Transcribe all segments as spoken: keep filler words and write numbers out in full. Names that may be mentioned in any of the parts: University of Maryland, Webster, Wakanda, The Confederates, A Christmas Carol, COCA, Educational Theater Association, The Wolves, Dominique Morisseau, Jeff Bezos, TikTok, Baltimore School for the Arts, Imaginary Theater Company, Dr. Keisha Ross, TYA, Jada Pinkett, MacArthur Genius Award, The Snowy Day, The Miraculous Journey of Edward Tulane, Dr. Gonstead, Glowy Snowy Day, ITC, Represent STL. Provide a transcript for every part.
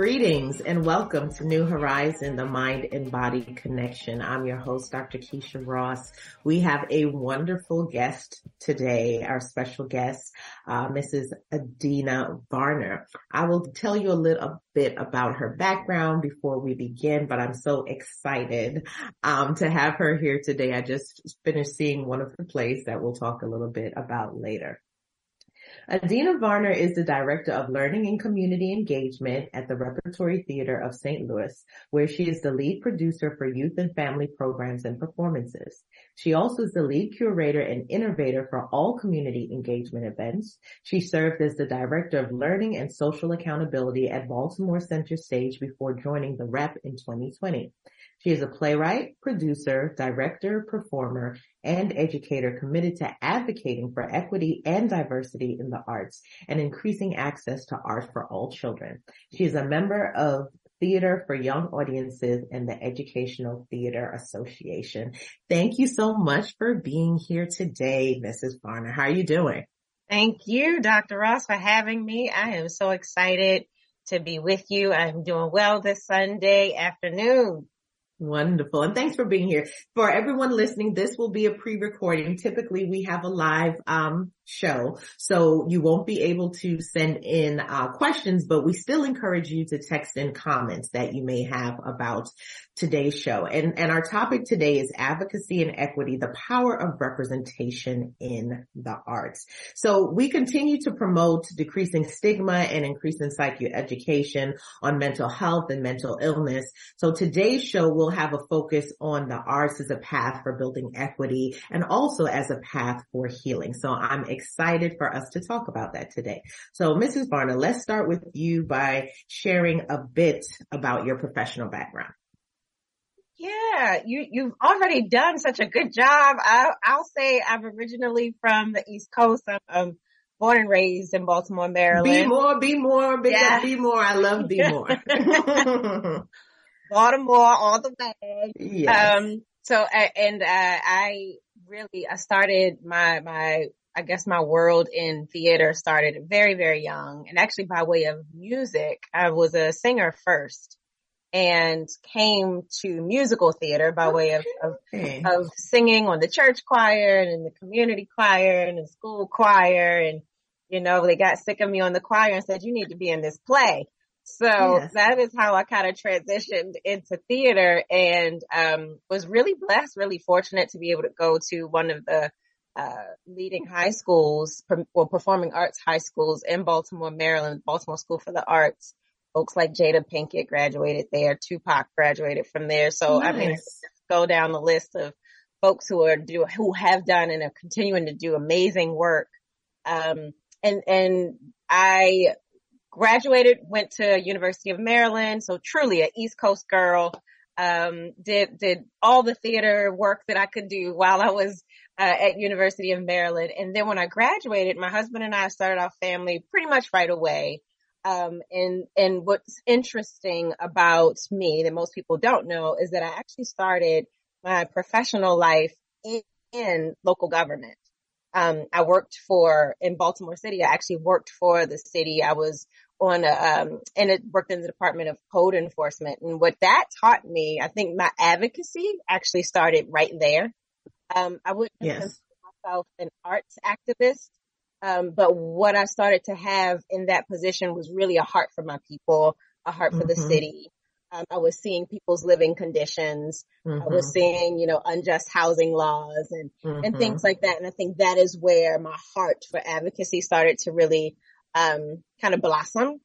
Greetings and welcome to New Horizon, the Mind and Body Connection. I'm your host, Doctor Keisha Ross. We have a wonderful guest today, our special guest, uh, Missus Adena Varner. I will tell you a little bit about her background before we begin, but I'm so excited um, to have her here today. I just finished seeing one of her plays that we'll talk a little bit about later. Adena Varner is the Director of Learning and Community Engagement at the Repertory Theater of Saint Louis, where she is the lead producer for youth and family programs and performances. She also is the lead curator and innovator for all community engagement events. She served as the Director of Learning and Social Accountability at Baltimore Center Stage before joining the Rep in twenty twenty. She is a playwright, producer, director, performer, and educator committed to advocating for equity and diversity in the arts and increasing access to art for all children. She is a member of Theater for Young Audiences and the Educational Theater Association. Thank you so much for being here today, Missus Varner. How are you doing? Thank you, Doctor Ross, for having me. I am so excited to be with you. I'm doing well this Sunday afternoon. Wonderful. And thanks for being here. For everyone listening, this will be a pre-recording. Typically, we have a live um show, so you won't be able to send in uh questions, but we still encourage you to text in comments that you may have about today's show. And, and our topic today is advocacy and equity, the power of representation in the arts. So we continue to promote decreasing stigma and increasing psychoeducation on mental health and mental illness. So today's show will have a focus on the arts as a path for building equity and also as a path for healing. So I'm excited for us to talk about that today. So Missus Varner, let's start with you by sharing a bit about your professional background. Yeah, you, you've already done such a good job. I, I'll say I'm originally from the East Coast. I'm, I'm born and raised in Baltimore, Maryland. Be more, be more, big yeah. up, be more. I love be more. Baltimore all the way. Yes. Um, so, and uh, I really, I started my, my, I guess my world in theater started very, very young. And actually by way of music, I was a singer first and came to musical theater by way of, of, of singing on the church choir and in the community choir and the school choir. And, you know, they got sick of me on the choir and said, you need to be in this play. So yes. That is how I kind of transitioned into theater and um was really blessed, really fortunate to be able to go to one of the uh leading high schools, well, performing arts high schools in Baltimore, Maryland, Baltimore School for the Arts. Folks like Jada Pinkett graduated there. Tupac graduated from there. So nice. I mean, go down the list of folks who are do who have done and are continuing to do amazing work. Um and and I graduated, went to University of Maryland, so truly an East Coast girl, um, did, did all the theater work that I could do while I was uh, at University of Maryland. And then when I graduated, my husband and I started our family pretty much right away. Um, and, and what's interesting about me that most people don't know is that I actually started my professional life in, in local government. Um, I worked for, in Baltimore City, I actually worked for the city. I was on a, um, and it worked in the Department of Code Enforcement. And what that taught me, I think my advocacy actually started right there. Um, I wouldn't yes. consider myself an arts activist. Um, but what I started to have in that position was really a heart for my people, a heart for mm-hmm. the city. Um, I was seeing people's living conditions. Mm-hmm. I was seeing, you know, unjust housing laws and, mm-hmm. and things like that. And I think that is where my heart for advocacy started to really, um, kind of blossom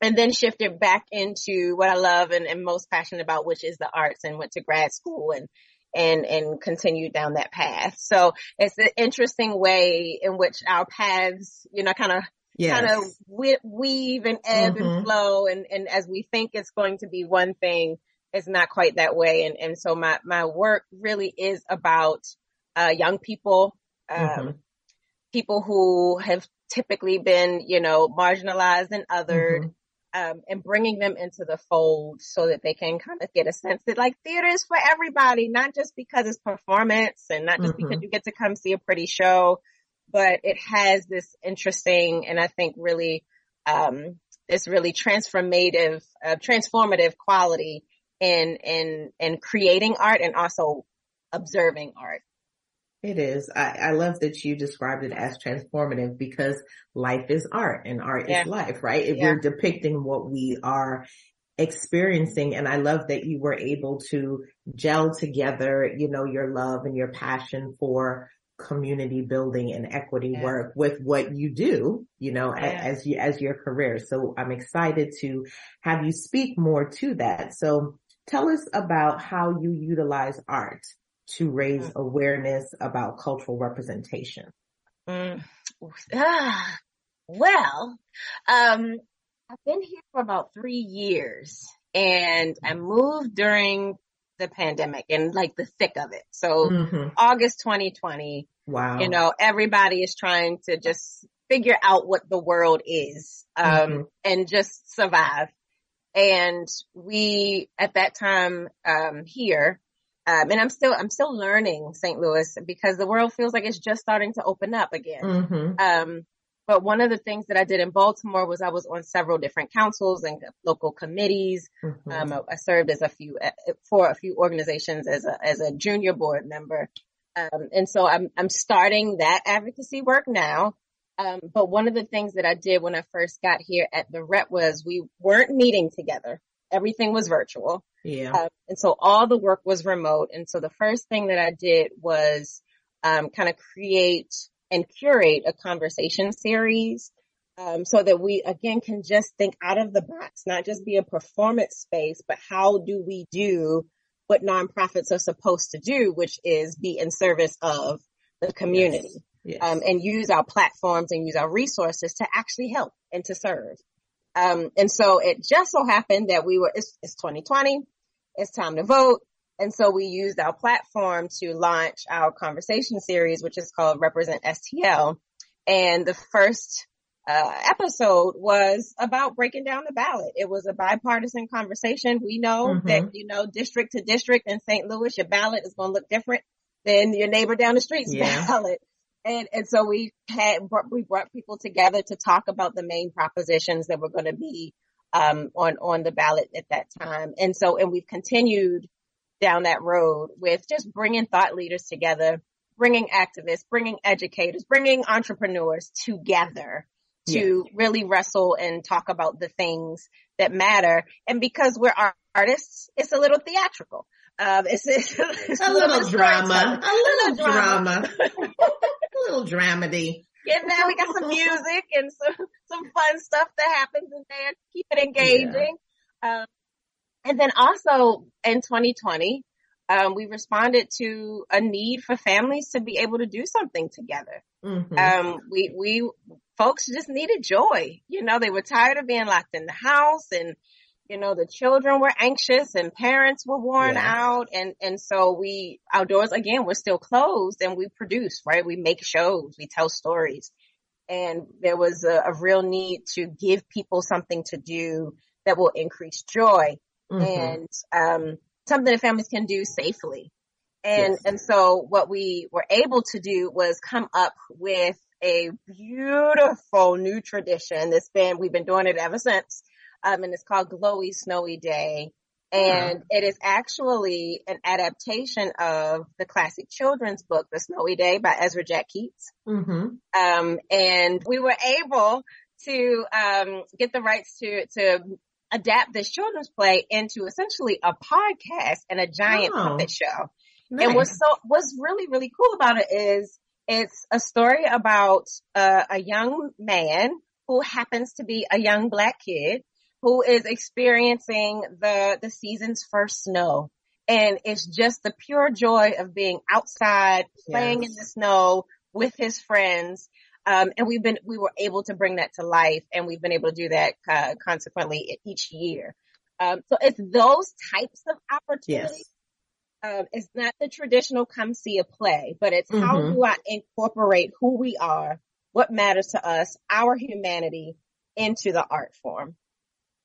and then shifted back into what I love and, and most passionate about, which is the arts, and went to grad school and, and, and continued down that path. So it's an interesting way in which our paths, you know, kind of Yes. kind of weave and ebb mm-hmm. and flow. And, and as we think it's going to be one thing, it's not quite that way. And, and so my, my work really is about, uh, young people, um, mm-hmm. people who have typically been, you know, marginalized and othered, mm-hmm. um, and bringing them into the fold so that they can kind of get a sense that like theater is for everybody, not just because it's performance and not just mm-hmm. because you get to come see a pretty show. But it has this interesting and I think really um this really transformative, uh, transformative quality in, in, in creating art and also observing art. It is. I, I love that you described it as transformative, because life is art and art yeah. is life, right? If yeah. we're depicting what we are experiencing. And I love that you were able to gel together, you know, your love and your passion for community building and equity yeah. work with what you do, you know, yeah. as you, as your career. So I'm excited to have you speak more to that. So tell us about how you utilize art to raise mm. awareness about cultural representation. Mm. Ah, well, um, I've been here for about three years and I moved during the pandemic and like the thick of it. So mm-hmm. August twenty twenty, wow. you know, everybody is trying to just figure out what the world is, um, mm-hmm. and just survive. And we, at that time, um, here, Um, and I'm still, I'm still learning Saint Louis, because the world feels like it's just starting to open up again. Mm-hmm. Um, but one of the things that I did in Baltimore was I was on several different councils and local committees. Mm-hmm. Um, I, I served as a few, for a few organizations as a, as a junior board member. Um, and so I'm, I'm starting that advocacy work now. Um, but one of the things that I did when I first got here at the Rep was we weren't meeting together. Everything was virtual. Yeah. Um, and so all the work was remote. And so the first thing that I did was um, kind of create and curate a conversation series um, so that we, again, can just think out of the box, not just be a performance space, but how do we do what nonprofits are supposed to do, which is be in service of the community. Yes. Yes. Um, and use our platforms and use our resources to actually help and to serve. Um, and so it just so happened that we were, it's, it's twenty twenty, it's time to vote. And so we used our platform to launch our conversation series, which is called Represent S T L. And the first uh, episode was about breaking down the ballot. It was a bipartisan conversation. We know mm-hmm. that, you know, district to district in Saint Louis, your ballot is going to look different than your neighbor down the street's yeah. ballot. And, and so we had, we brought people together to talk about the main propositions that were going to be, um, on, on the ballot at that time. And so, and we've continued down that road with just bringing thought leaders together, bringing activists, bringing educators, bringing entrepreneurs together to yeah. really wrestle and talk about the things that matter. And because we're artists, it's a little theatrical. Um, it's, it's, it's a, little little drama, a little drama, a little drama, a little dramedy. And now we got some music and some, some fun stuff that happens in there to keep it engaging. Yeah. Um, and then also in twenty twenty, um, we responded to a need for families to be able to do something together. Mm-hmm. Um, we, we folks just needed joy. You know, they were tired of being locked in the house, and you know, the children were anxious and parents were worn yeah. out. And, and so we, our doors again were still closed, and we produce, right? We make shows, we tell stories. And there was a, a real need to give people something to do that will increase joy mm-hmm. and, um, something that families can do safely. And, yes. and so what we were able to do was come up with a beautiful new tradition that's been, we've been doing it ever since. Um, and it's called Glowy Snowy Day. And yeah. it is actually an adaptation of the classic children's book, The Snowy Day by Ezra Jack Keats. Mm-hmm. Um, and we were able to um, get the rights to, to adapt this children's play into essentially a podcast and a giant oh. puppet show. Nice. And what's so, what's really, really cool about it is it's a story about uh, a young man who happens to be a young Black kid who is experiencing the, the season's first snow. And it's just the pure joy of being outside, playing yes. in the snow with his friends. Um, and we've been, we were able to bring that to life, and we've been able to do that uh, consequently each year. Um, so it's those types of opportunities. Yes. Um, it's not the traditional come see a play, but it's mm-hmm. how do I incorporate who we are, what matters to us, our humanity into the art form.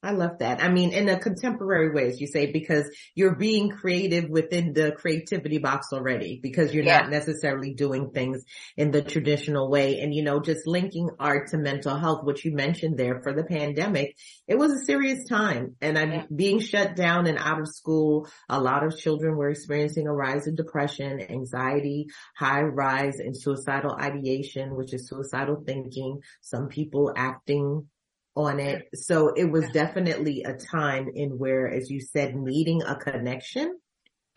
I love that. I mean, in a contemporary way, as you say, because you're being creative within the creativity box already, because you're yeah. not necessarily doing things in the traditional way. And, you know, just linking art to mental health, which you mentioned there for the pandemic, it was a serious time. And I'm yeah. being shut down and out of school. A lot of children were experiencing a rise in depression, anxiety, high rise in suicidal ideation, which is suicidal thinking. Some people acting on it. So it was definitely a time in where, as you said, needing a connection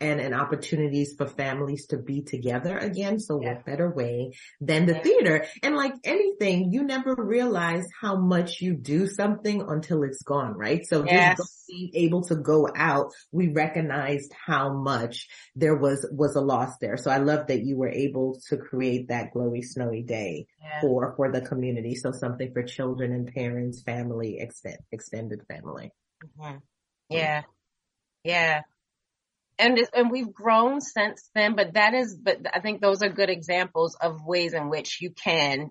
and an opportunities for families to be together again. So yeah. what better way than the yeah. theater? And like anything, you never realize how much you do something until it's gone, right? So yes. just being able to go out, we recognized how much there was, was a loss there. So I love that you were able to create that Glowy Snowy Day yeah. for, for the community. So something for children and parents, family, extend, extended family. Mm-hmm. Yeah. Yeah. And and we've grown since then, but that is, but I think those are good examples of ways in which you can,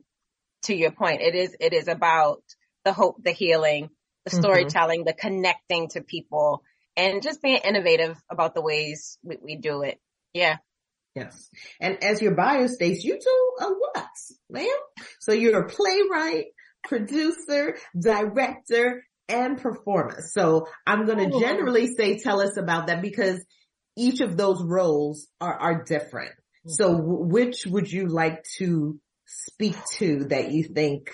to your point, it is, it is about the hope, the healing, the storytelling, mm-hmm. the connecting to people, and just being innovative about the ways we, we do it. Yeah. Yes. And as your bio states, you do a lot, ma'am. So you're a playwright, producer, director, and performer. So I'm going to generally say, tell us about that, because each of those roles are, are different. Mm-hmm. So w- which would you like to speak to that you think?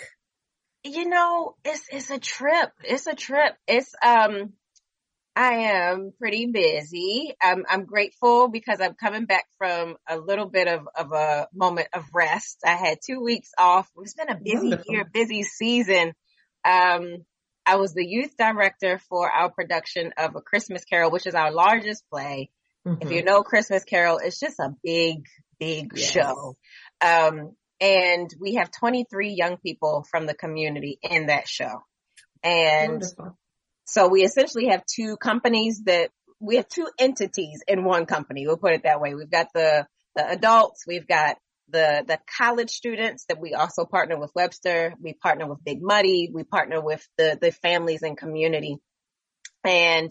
You know, it's, it's a trip. It's a trip. It's, um, I am pretty busy. I'm, I'm grateful because I'm coming back from a little bit of, of a moment of rest. I had two weeks off. It's been a busy Wonderful. year, busy season. Um, I was the youth director for our production of A Christmas Carol, which is our largest play. Mm-hmm. If you know Christmas Carol, it's just a big, big yes. show. Um, and we have twenty-three young people from the community in that show. And Wonderful. so we essentially have two companies that we have two entities in one company. We'll put it that way. We've got the, the adults. We've got the, the college students that we also partner with Webster. We partner with Big Muddy. We partner with the, the families and community. And,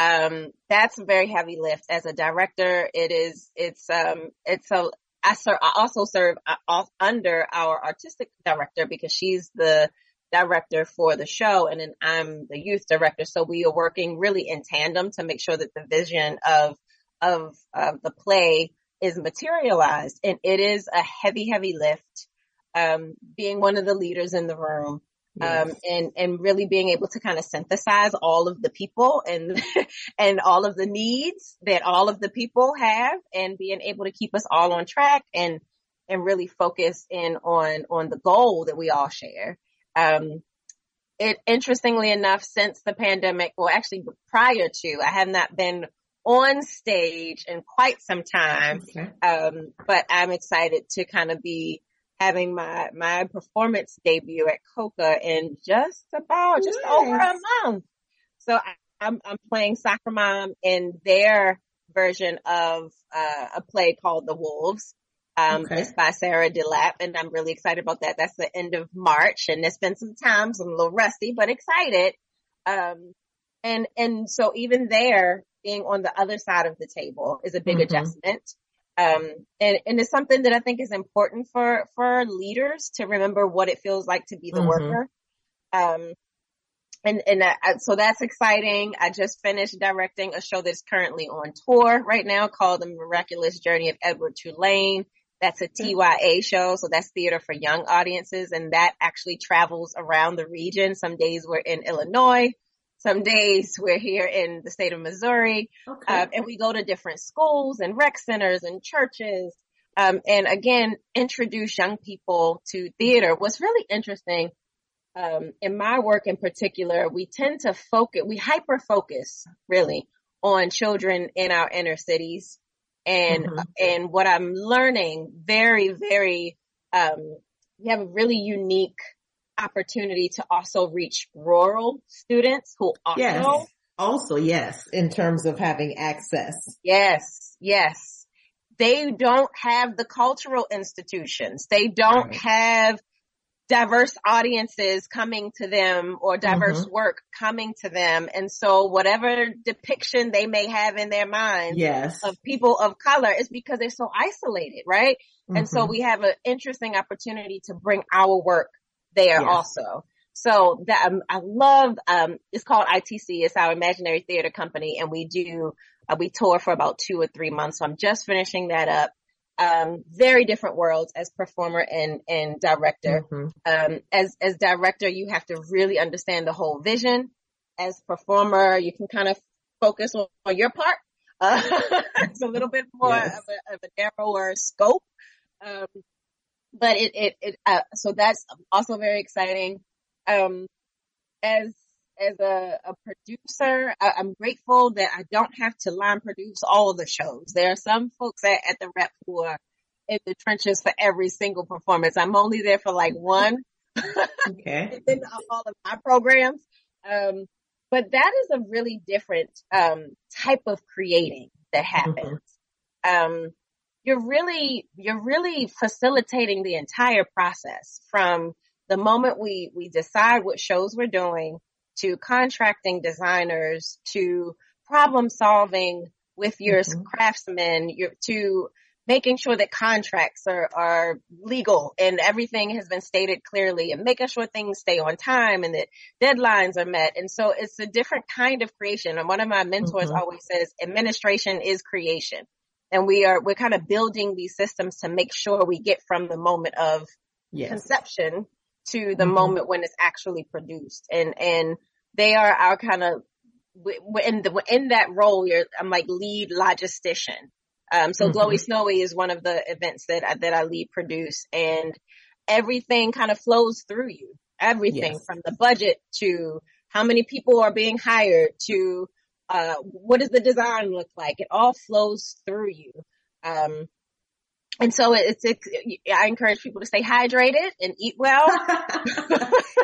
um, that's a very heavy lift as a director. It is, it's, um, it's a, I, ser- I also serve uh, under our artistic director because she's the director for the show, and then I'm the youth director. So we are working really in tandem to make sure that the vision of, of, of the play is materialized, and it is a heavy, heavy lift, um, being one of the leaders in the room, um, yes. and, and really being able to kind of synthesize all of the people and, and all of the needs that all of the people have, and being able to keep us all on track and, and really focus in on, on the goal that we all share. Um, it, interestingly enough, since the pandemic, well, actually prior to, I have not been on stage in quite some time. Okay. Um, but I'm excited to kind of be having my, my performance debut at COCA in just about, just yes. over a month. So I, I'm, I'm playing Soccer Mom in their version of uh, a play called The Wolves. Um, okay. It's by Sarah DeLap, and I'm really excited about that. That's the end of March, and it's been some time, so I'm a little rusty, but excited. Um, and, and so even there, being on the other side of the table is a big mm-hmm. adjustment. Um, and, and it's something that I think is important for, for leaders to remember what it feels like to be the mm-hmm. worker. Um, and, and I, so that's exciting. I just finished directing a show that's currently on tour right now called The Miraculous Journey of Edward Tulane. That's a T Y A show. So that's Theater for Young Audiences. And that actually travels around the region. Some days we're in Illinois. Some days we're here in the state of Missouri, okay. uh, and we go to different schools and rec centers and churches, um, and again, introduce young people to theater. What's really interesting, um, in my work in particular, we tend to focus, we hyper focus really on children in our inner cities, and, mm-hmm. and what I'm learning very, very, um, we have a really unique opportunity to also reach rural students who also yes. also yes in terms of having access yes yes they don't have the cultural institutions, they don't right. have diverse audiences coming to them or diverse mm-hmm. work coming to them. And so whatever depiction they may have in their minds yes. of people of color is because they're so isolated, right? Mm-hmm. And so we have an interesting opportunity to bring our work there yes. also. So that um, I love, um, it's called I T C. It's our Imaginary Theater Company. And we do, uh, we tour for about two or three months. So I'm just finishing that up. Um, very different worlds as performer and, and director. Mm-hmm. Um, as, as director, you have to really understand the whole vision. As performer, you can kind of focus on, on your part. Uh, it's a little bit more yes. of, a, of a narrower scope. Um, but it, it, it, uh, so that's also very exciting. Um, as, as a, a producer, I, I'm grateful that I don't have to line produce all the shows. There are some folks at, at the Rep who are in the trenches for every single performance. I'm only there for like one. Okay. And then all of my programs. Um, but that is a really different, um, type of creating that happens. Mm-hmm. Um, you're really, you're really facilitating the entire process from the moment we, we decide what shows we're doing, to contracting designers, to problem solving with your mm-hmm. craftsmen, your, to making sure that contracts are, are legal and everything has been stated clearly, and making sure things stay on time and that deadlines are met. And so it's a different kind of creation. And one of my mentors mm-hmm. always says, administration is creation. And we are, we're kind of building these systems to make sure we get from the moment of yes. conception to the mm-hmm. moment when it's actually produced. And, and they are our kind of, in, the, in that role, you're, I'm like lead logistician. Um, so mm-hmm. Glowy Snowy is one of the events that I, that I lead produce, and everything kind of flows through you. Everything yes. from the budget to how many people are being hired to, uh, what does the design look like? It all flows through you. Um, And so it's, it's, I encourage people to stay hydrated and eat well.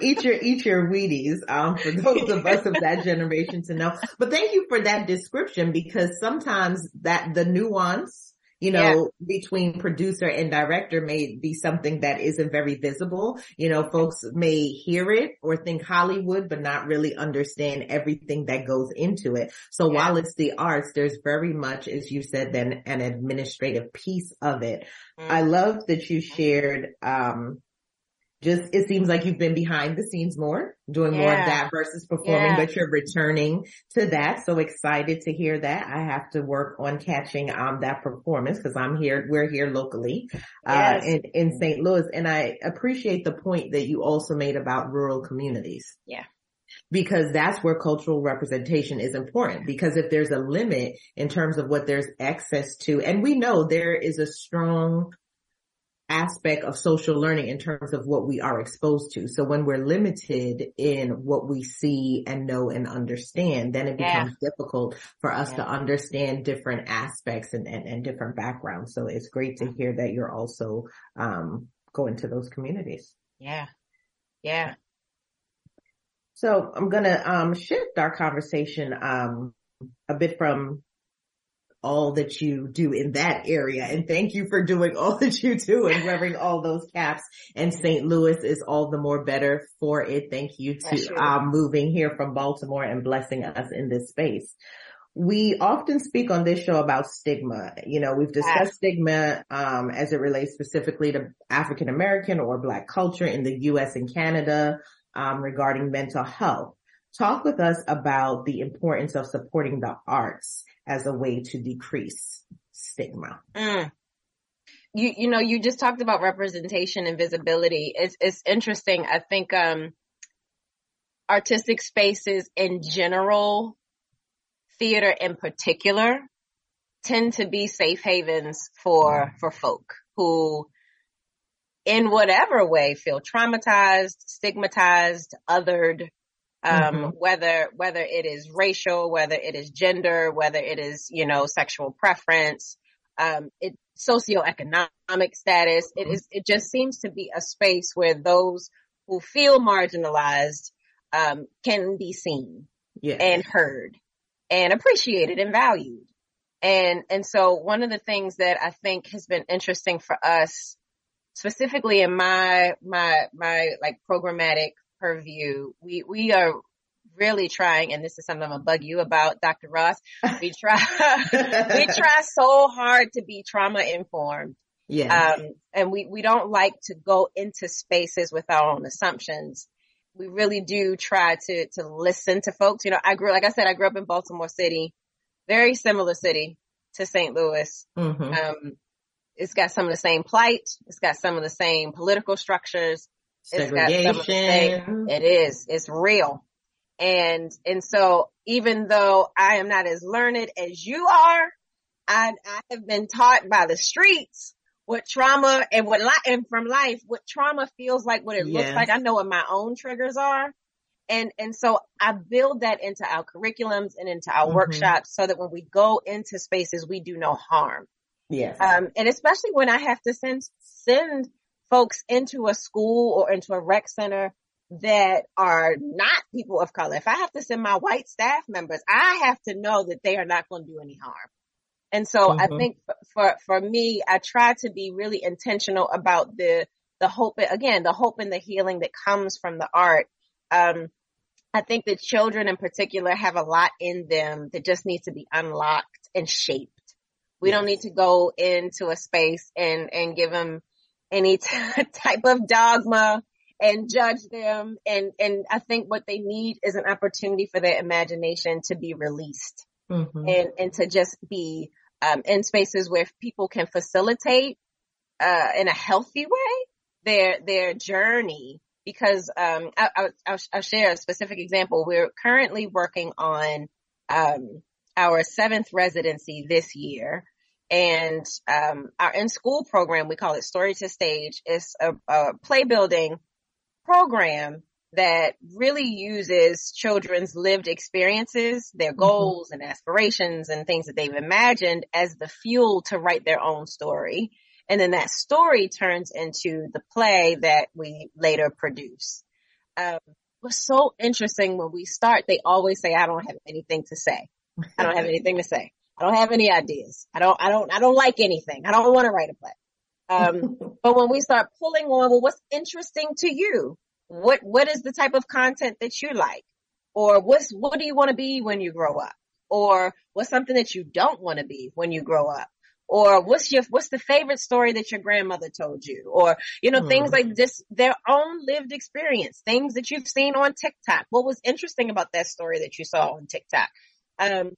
Eat your, eat your Wheaties, um, for those of us of that generation to know. But thank you for that description, because sometimes that, the nuance, you know, yeah. between producer and director may be something that isn't very visible. You know, folks may hear it or think Hollywood, but not really understand everything that goes into it. So yeah. while it's the arts, there's very much, as you said, then an administrative piece of it. Mm-hmm. I love that you shared, um, just, it seems like you've been behind the scenes more, doing yeah. more of that versus performing, yeah. but you're returning to that. So excited to hear that. I have to work on catching, um, that performance, because I'm here, we're here locally, uh, yes. in, in Saint Louis. And I appreciate the point that you also made about rural communities. Yeah. Because that's where cultural representation is important. Because if there's a limit in terms of what there's access to, and we know there is a strong aspect of social learning in terms of what we are exposed to. So when we're limited in what we see and know and understand, then it becomes yeah. difficult for us yeah. to understand different aspects and, and, and different backgrounds. So it's great to hear that you're also um going to those communities. Yeah. Yeah. So I'm going to um shift our conversation um a bit from all that you do in that area. And thank you for doing all that you do and wearing all those caps. And Saint Louis is all the more better for it. Thank you to um, moving here from Baltimore and blessing us in this space. We often speak on this show about stigma. You know, we've discussed yes. stigma um as it relates specifically to African American or Black culture in the U S and Canada um regarding mental health. Talk with us about the importance of supporting the arts as a way to decrease stigma. Mm. You, you know, you just talked about representation and visibility. It's, it's interesting. I think, um, artistic spaces in general, theater in particular, tend to be safe havens for, mm. for folk who in whatever way feel traumatized, stigmatized, othered. Um, mm-hmm. whether, whether it is racial, whether it is gender, whether it is, you know, sexual preference, um, it, socioeconomic status. It is, it just seems to be a space where those who feel marginalized, um, can be seen yeah. and heard and appreciated and valued. And, and so one of the things that I think has been interesting for us specifically in my, my, my like programmatic purview, we, we are really trying, and this is something I'm going to bug you about, Doctor Ross. We try, we try so hard to be trauma informed. Yeah. Um, and we, we don't like to go into spaces with our own assumptions. We really do try to, to listen to folks. You know, I grew, like I said, I grew up in Baltimore City, very similar city to Saint Louis. Mm-hmm. Um, it's got some of the same plight. It's got some of the same political structures. Segregation. It's got some of the same, it is. It's real. And, and so even though I am not as learned as you are, I, I have been taught by the streets what trauma and what, li- and from life, what trauma feels like, what it yes. looks like. I know what my own triggers are. And, and so I build that into our curriculums and into our mm-hmm. workshops so that when we go into spaces, we do no harm. Yes. Um, and especially when I have to send, send folks into a school or into a rec center that are not people of color. If I have to send my white staff members, I have to know that they are not going to do any harm. And so mm-hmm. I think for, for me, I try to be really intentional about the, the hope, again, the hope and the healing that comes from the art. Um, I think that children in particular have a lot in them that just needs to be unlocked and shaped. We yes. don't need to go into a space and, and give them any t- type of dogma and judge them. And, and I think what they need is an opportunity for their imagination to be released mm-hmm. and, and to just be, um, in spaces where people can facilitate, uh, in a healthy way their, their journey. Because, um, I, I, I'll, I'll share a specific example. We're currently working on, um, our seventh residency this year. And, um, our in-school program, we call it Story to Stage. It's a, a play building program that really uses children's lived experiences, their goals mm-hmm. and aspirations and things that they've imagined as the fuel to write their own story. And then that story turns into the play that we later produce. Um, what's so interesting when we start, they always say, I don't have anything to say. I don't have anything to say. I don't have any ideas. I don't, I don't, I don't like anything. I don't want to write a play. Um, but when we start pulling on, well, what's interesting to you? What, what is the type of content that you like? Or what's, what do you want to be when you grow up? Or what's something that you don't want to be when you grow up? Or what's your, what's the favorite story that your grandmother told you? Or, you know, mm. things like this, their own lived experience, things that you've seen on TikTok. What was interesting about that story that you saw on TikTok? Um,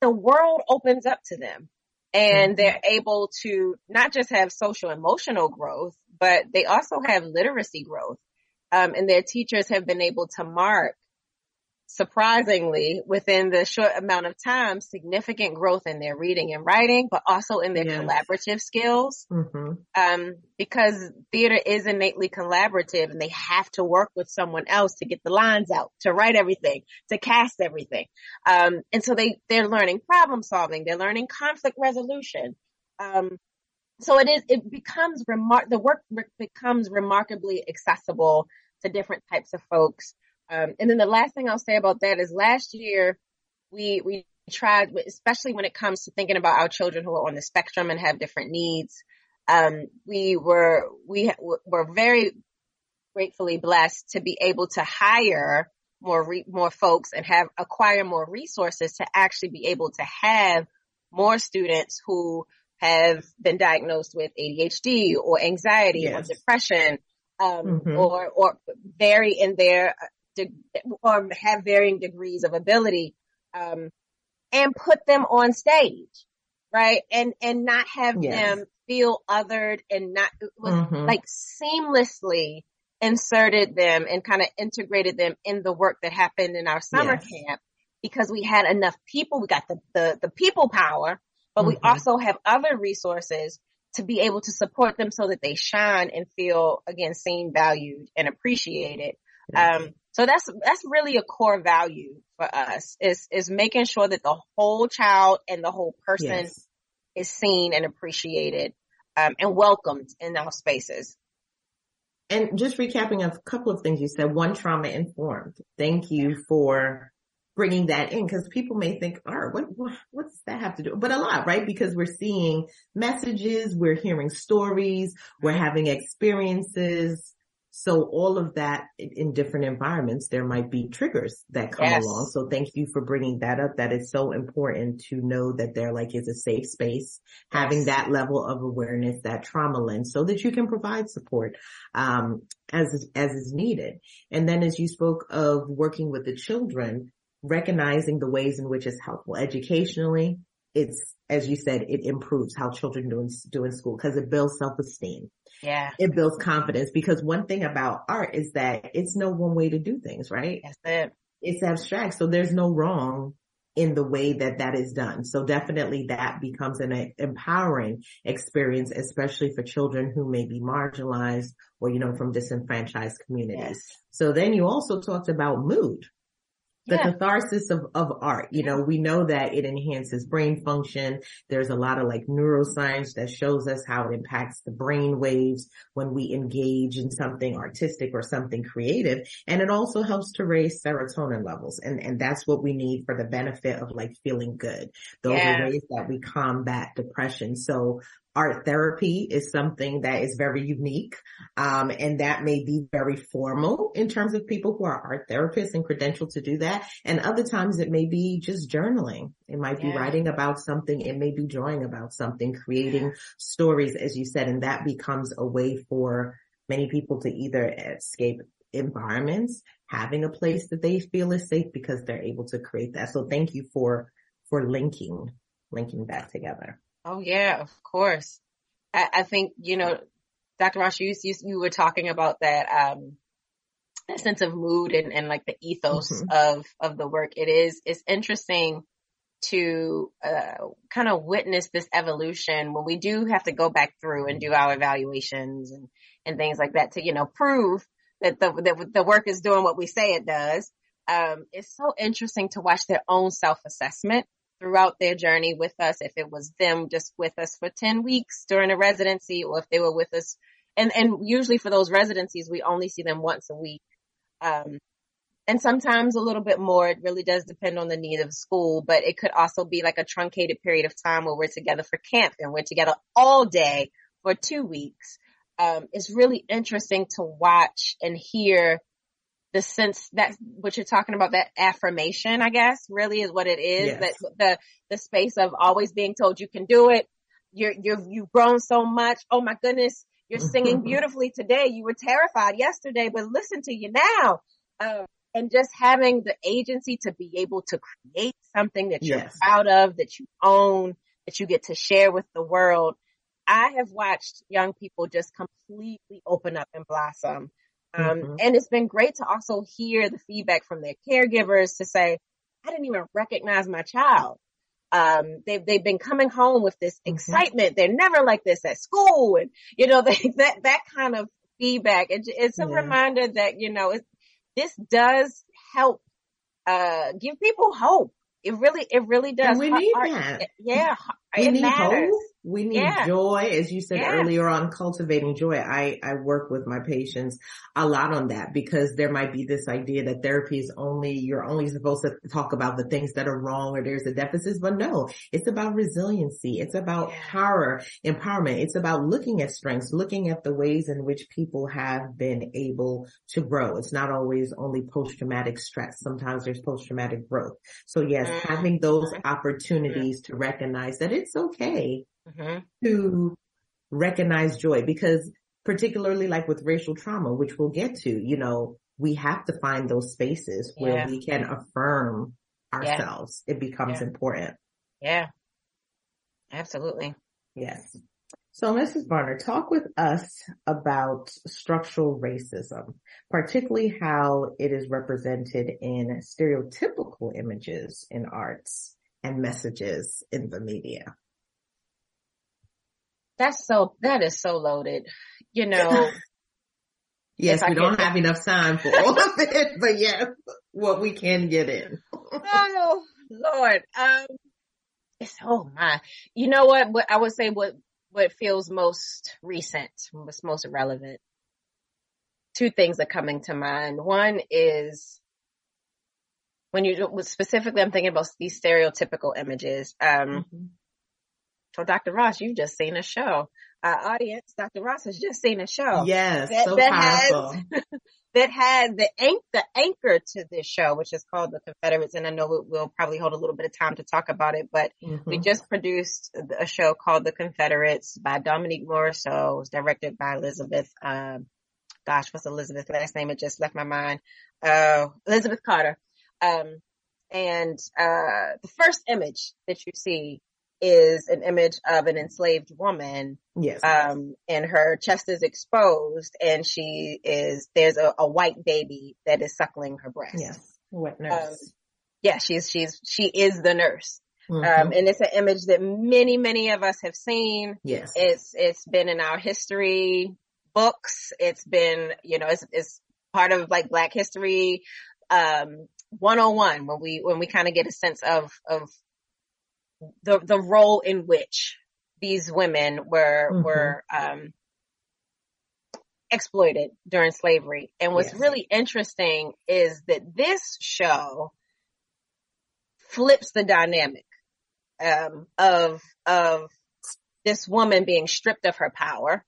the world opens up to them and they're able to not just have social emotional growth, but they also have literacy growth. Um, and their teachers have been able to mark, surprisingly, within the short amount of time, significant growth in their reading and writing, but also in their yes. collaborative skills. Mm-hmm. Um, because theater is innately collaborative and they have to work with someone else to get the lines out, to write everything, to cast everything. Um, and so they, they're learning problem solving. They're learning conflict resolution. Um, so it is, it becomes remar- the work re- becomes remarkably accessible to different types of folks. Um, and then the last thing I'll say about that is last year we, we tried, especially when it comes to thinking about our children who are on the spectrum and have different needs. Um, we were, we were very gratefully blessed to be able to hire more, re, more folks and have acquire more resources to actually be able to have more students who have been diagnosed with A D H D or anxiety yes. or depression, um, mm-hmm. or, or vary in their, De- or have varying degrees of ability, um, and put them on stage, right? And, and not have yes. them feel othered and not mm-hmm. like seamlessly inserted them and kind of integrated them in the work that happened in our summer yes. camp because we had enough people. We got the, the, the people power, but mm-hmm. we also have other resources to be able to support them so that they shine and feel again, seen, valued and appreciated. Mm-hmm. Um, So that's, that's really a core value for us is, is making sure that the whole child and the whole person yes. is seen and appreciated, um, and welcomed in our spaces. And just recapping a couple of things you said, one trauma informed. Thank you for bringing that in, because people may think, all right, what, what, what's that have to do? But a lot, right? Because we're seeing messages, we're hearing stories, we're having experiences. So all of that in different environments, there might be triggers that come yes. along. So thank you for bringing that up. That is so important to know that there like is a safe space, yes. having that level of awareness, that trauma lens, so that you can provide support, um, as, as is needed. And then as you spoke of working with the children, recognizing the ways in which it's helpful educationally, it's, as you said, it improves how children do in, do in school because it builds self-esteem. Yeah. It builds confidence, because one thing about art is that it's no one way to do things, right? That's it. It's abstract. So there's no wrong in the way that that is done. So definitely that becomes an empowering experience, especially for children who may be marginalized or, you know, from disenfranchised communities. Yes. So then you also talked about mood. The yeah. catharsis of, of art, you know, we know that it enhances brain function. There's a lot of like neuroscience that shows us how it impacts the brain waves when we engage in something artistic or something creative. And it also helps to raise serotonin levels. And, and that's what we need for the benefit of like feeling good. Those yeah. are ways that we combat depression. So art therapy is something that is very unique, um, and that may be very formal in terms of people who are art therapists and credentialed to do that. And other times it may be just journaling. It might yeah. be writing about something. It may be drawing about something, creating yeah. stories, as you said. And that becomes a way for many people to either escape environments, having a place that they feel is safe because they're able to create that. So thank you for, for linking, linking that together. Oh, yeah, of course. I, I think, you know, Doctor Ross, you, you, you were talking about that, um, that sense of mood and, and like the ethos mm-hmm. of, of the work. It is, it's interesting to, uh, kind of witness this evolution when we do have to go back through and do our evaluations and, and things like that to, you know, prove that the, that the work is doing what we say it does. Um, it's so interesting to watch their own self-assessment throughout their journey with us, if it was them just with us for ten weeks during a residency, or if they were with us. And, and usually for those residencies, we only see them once a week. Um, and sometimes a little bit more. It really does depend on the need of school, but it could also be like a truncated period of time where we're together for camp and we're together all day for two weeks. Um, it's really interesting to watch and hear the sense that what you're talking about, that affirmation, I guess, really is what it is. Yes. That the, the space of always being told you can do it. You're, you're, you've grown so much. Oh my goodness. You're singing beautifully today. You were terrified yesterday, but listen to you now. Um, and just having the agency to be able to create something that you're yes. proud of, that you own, that you get to share with the world. I have watched young people just completely open up and blossom. Um, mm-hmm. And it's been great to also hear the feedback from their caregivers to say, I didn't even recognize my child. Um, they've, they've been coming home with this mm-hmm. excitement. They're never like this at school. And, you know, they, that, that kind of feedback. It, it's a yeah. reminder that, you know, it, this does help, uh, give people hope. It really, it really does. And we need art, that. Yeah. We it need matters. Hope. We need yeah. joy. As you said yeah. earlier on, cultivating joy. I, I work with my patients a lot on that, because there might be this idea that therapy is only, you're only supposed to talk about the things that are wrong or there's a deficit. But no, it's about resiliency. It's about yeah. power, empowerment. It's about looking at strengths, looking at the ways in which people have been able to grow. It's not always only post-traumatic stress. Sometimes there's post-traumatic growth. So yes, mm-hmm. having those opportunities mm-hmm. to recognize that it's okay mm-hmm. to recognize joy, because particularly like with racial trauma, which we'll get to, you know, we have to find those spaces yeah. where we can affirm ourselves. Yeah. It becomes yeah. important. Yeah, absolutely. Yes. So Missus Varner, talk with us about structural racism, particularly how it is represented in stereotypical images in arts and messages in the media. That's so, that is so loaded, you know. Yes, we don't have enough time for all of it, but yes, what we can get in. Oh, Lord. Um, it's, oh my, you know what, what I would say what, what feels most recent, what's most relevant. Two things are coming to mind. One is when you specifically, I'm thinking about these stereotypical images. Um, mm-hmm. So Doctor Ross, you've just seen a show. Our audience, Doctor Ross has just seen a show. Yes, that, so that powerful. Has, that had the, anch- the anchor to this show, which is called The Confederates. And I know we'll probably hold a little bit of time to talk about it, but mm-hmm. we just produced a show called The Confederates by Dominique Morisseau. It was directed by Elizabeth, um, gosh, what's Elizabeth's last name? It just left my mind. Uh, Elizabeth Carter. Um, and, uh, the first image that you see is an image of an enslaved woman. Yes. Um, and her chest is exposed, and she is, there's a, a white baby that is suckling her breast. Yes. Wet nurse. Um, yeah, she's, she's, she is the nurse. Mm-hmm. Um, and it's an image that many, many of us have seen. Yes. It's, it's been in our history books. It's been, you know, it's, it's part of like Black history, um, one oh one, when we, when we kind of get a sense of, of the, the role in which these women were, mm-hmm. were, um, exploited during slavery. And what's yes. really interesting is that this show flips the dynamic, um, of, of this woman being stripped of her power.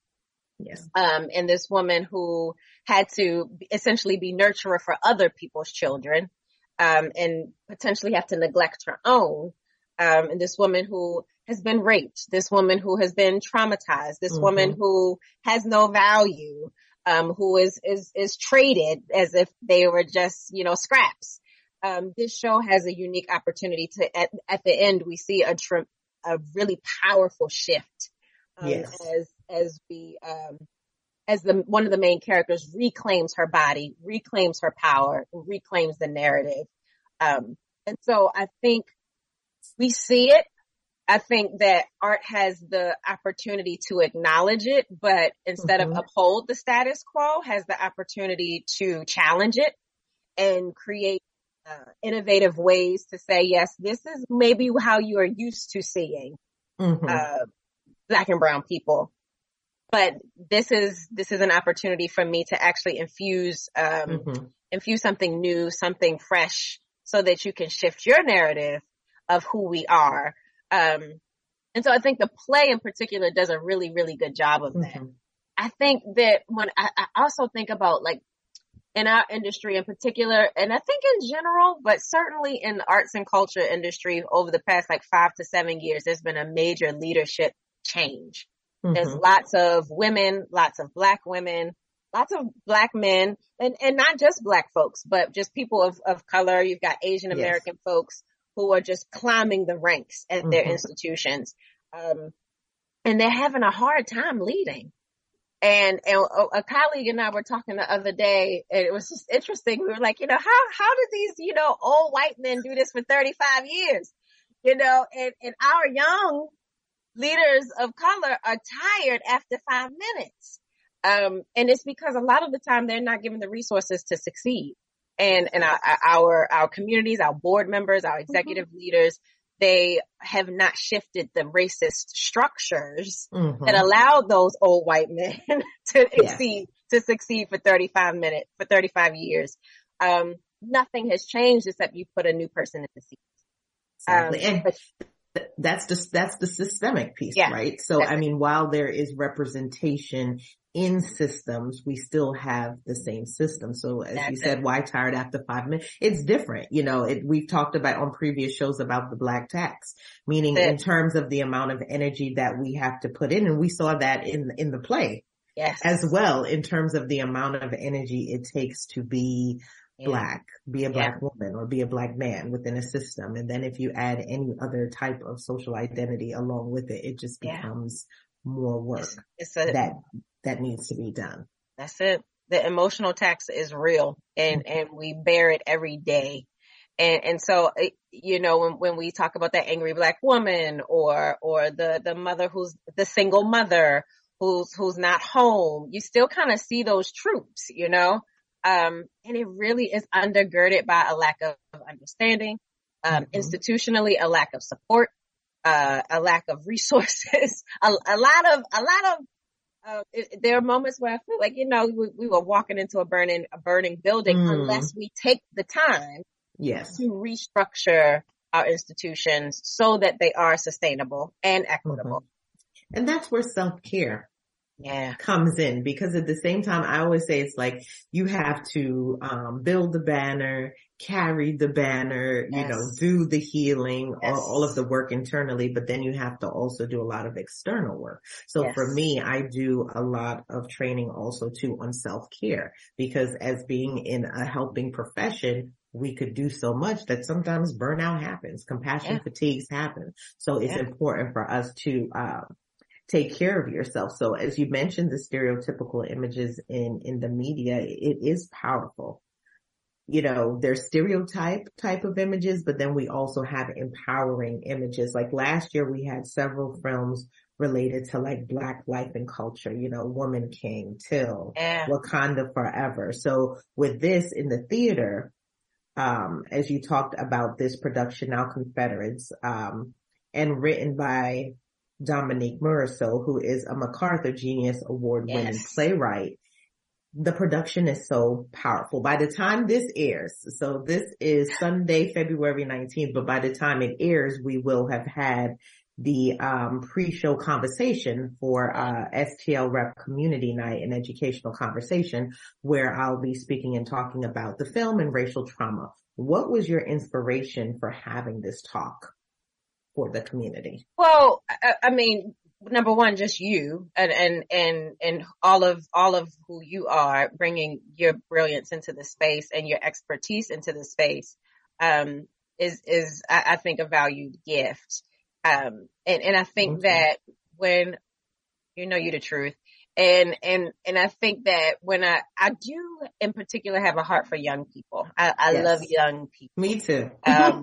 Yes. Um, and this woman who had to essentially be nurturer for other people's children. Um, and potentially have to neglect her own. Um, and this woman who has been raped, this woman who has been traumatized, this mm-hmm. woman who has no value, um, who is, is, is traded as if they were just, you know, scraps. Um, this show has a unique opportunity to, at, at the end, we see a tr- a really powerful shift, um, yes. as, as we, um, as the, one of the main characters reclaims her body, reclaims her power, reclaims the narrative. Um, and so I think we see it. I think that art has the opportunity to acknowledge it, but instead mm-hmm. of uphold the status quo, has the opportunity to challenge it and create uh, innovative ways to say, yes, this is maybe how you are used to seeing mm-hmm. uh, Black and brown people. But this is, this is an opportunity for me to actually infuse, um, mm-hmm. infuse something new, something fresh, so that you can shift your narrative of who we are. Um, and so I think the play in particular does a really, really good job of that. Mm-hmm. I think that when I, I also think about, like, in our industry in particular, and I think in general, but certainly in the arts and culture industry over the past like five to seven years, there's been a major leadership change. There's mm-hmm. lots of women, lots of Black women, lots of Black men, and, and not just Black folks, but just people of, of color. You've got Asian American yes. folks who are just climbing the ranks at mm-hmm. their institutions. Um, and they're having a hard time leading. And, and a, a colleague and I were talking the other day, and it was just interesting. We were like, you know, how, how did these, you know, old white men do this for thirty-five years? You know, and, and our young leaders of color are tired after five minutes. Um, and it's because a lot of the time they're not given the resources to succeed. And, and our, our, our communities, our board members, our executive mm-hmm. leaders, they have not shifted the racist structures mm-hmm. that allowed those old white men to yeah. exceed, to succeed for thirty-five minutes, for thirty-five years. Um, nothing has changed except you put a new person in the seat. Um, exactly. but- That's just, that's the systemic piece, yeah, right? So, definitely. I mean, while there is representation in systems, we still have the same system. So as that's you said, it. Why tired after five minutes? It's different. You know, it, we've talked about on previous shows about the Black tax, meaning that's in it. Terms of the amount of energy that we have to put in. And we saw that in, in the play yes. as well, in terms of the amount of energy it takes to be Yeah. Black, be a Black yeah. woman or be a Black man within a system. And then if you add any other type of social identity along with it, it just becomes yeah. more work it's, it's a, that, that needs to be done. That's it. The emotional tax is real, and, mm-hmm. and we bear it every day. And, and so, you know, when, when we talk about that angry Black woman or, or the, the mother who's the single mother who's, who's not home, you still kind of see those tropes, you know? Um, and it really is undergirded by a lack of understanding, um, mm-hmm. institutionally, a lack of support, uh, a lack of resources, a, a lot of, a lot of, uh, it, there are moments where I feel like, you know, we, we were walking into a burning, a burning building mm. unless we take the time Yes. To restructure our institutions so that they are sustainable and equitable. Mm-hmm. And that's where self-care yeah. comes in, because at the same time, I always say it's like you have to um, build the banner, carry the banner, yes. you know, do the healing, yes. all, all of the work internally, but then you have to also do a lot of external work. So yes. for me, I do a lot of training also too on self-care, because as being in a helping profession, we could do so much that sometimes burnout happens, compassion yeah. fatigues happen. So it's yeah. important for us to uh, take care of yourself. So as you mentioned, the stereotypical images in, in the media, it is powerful. You know, there's stereotype type of images, but then we also have empowering images. Like last year, we had several films related to like Black life and culture, you know, Woman King, Till, yeah. Wakanda Forever. So with this in the theater, Um, as you talked about this production, now Confederates, um, and written by Dominique Morisseau, who is a MacArthur Genius Award winning yes. playwright. The production is so powerful. By the time this airs, so this is Sunday, February nineteenth, but by the time it airs, we will have had the um pre-show conversation for uh S T L Rep Community Night, an educational conversation where I'll be speaking and talking about the film and racial trauma. What was your inspiration for having this talk for the community? Well, I, I mean, number one, just you and, and, and, and all of, all of who you are, bringing your brilliance into the space and your expertise into the space, um, is, is, I, I think, a valued gift. Um, and, and I think okay. that when, you know, you're the truth. And, and, and I think that when I, I do in particular have a heart for young people. I, I yes. love young people. Me too. um,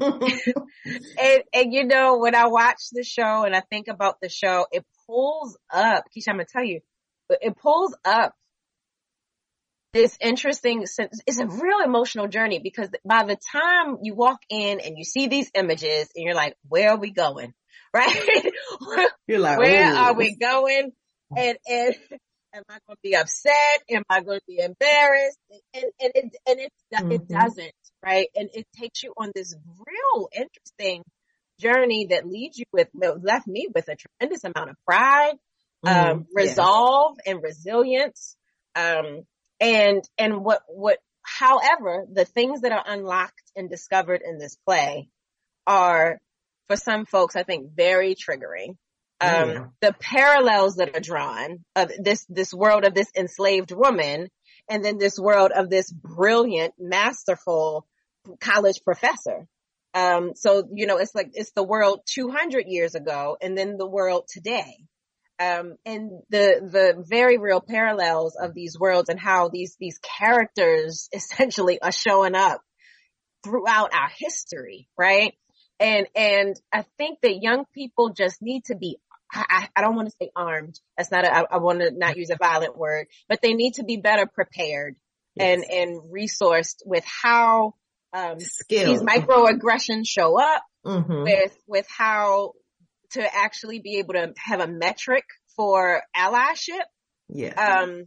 and, and you know, when I watch the show and I think about the show, it pulls up, Keisha, I'm going to tell you, it pulls up this interesting sense. It's a real emotional journey, because by the time you walk in and you see these images and you're like, where are we going? Right? You're like, where ooh. Are we going? And, and am I going to be upset? Am I going to be embarrassed? And, and it, and it, mm-hmm. it doesn't, right? And it takes you on this real interesting journey that leads you with, left me with a tremendous amount of pride, mm-hmm. um, resolve yeah. and resilience. Um, and, and what, what, however, the things that are unlocked and discovered in this play are, for some folks, I think, very triggering. Um, yeah. The parallels that are drawn of this, this world of this enslaved woman, and then this world of this brilliant, masterful college professor. Um, so, you know, it's like, it's the world two hundred years ago and then the world today. Um, and the, the very real parallels of these worlds and how these, these characters essentially are showing up throughout our history, right? And, and I think that young people just need to be, I, I don't want to say armed. That's not a, I, I want to not use a violent word, but they need to be better prepared yes. and, and resourced with how, um, Skill. these microaggressions show up, mm-hmm. with, with how to actually be able to have a metric for allyship. Yeah. Um,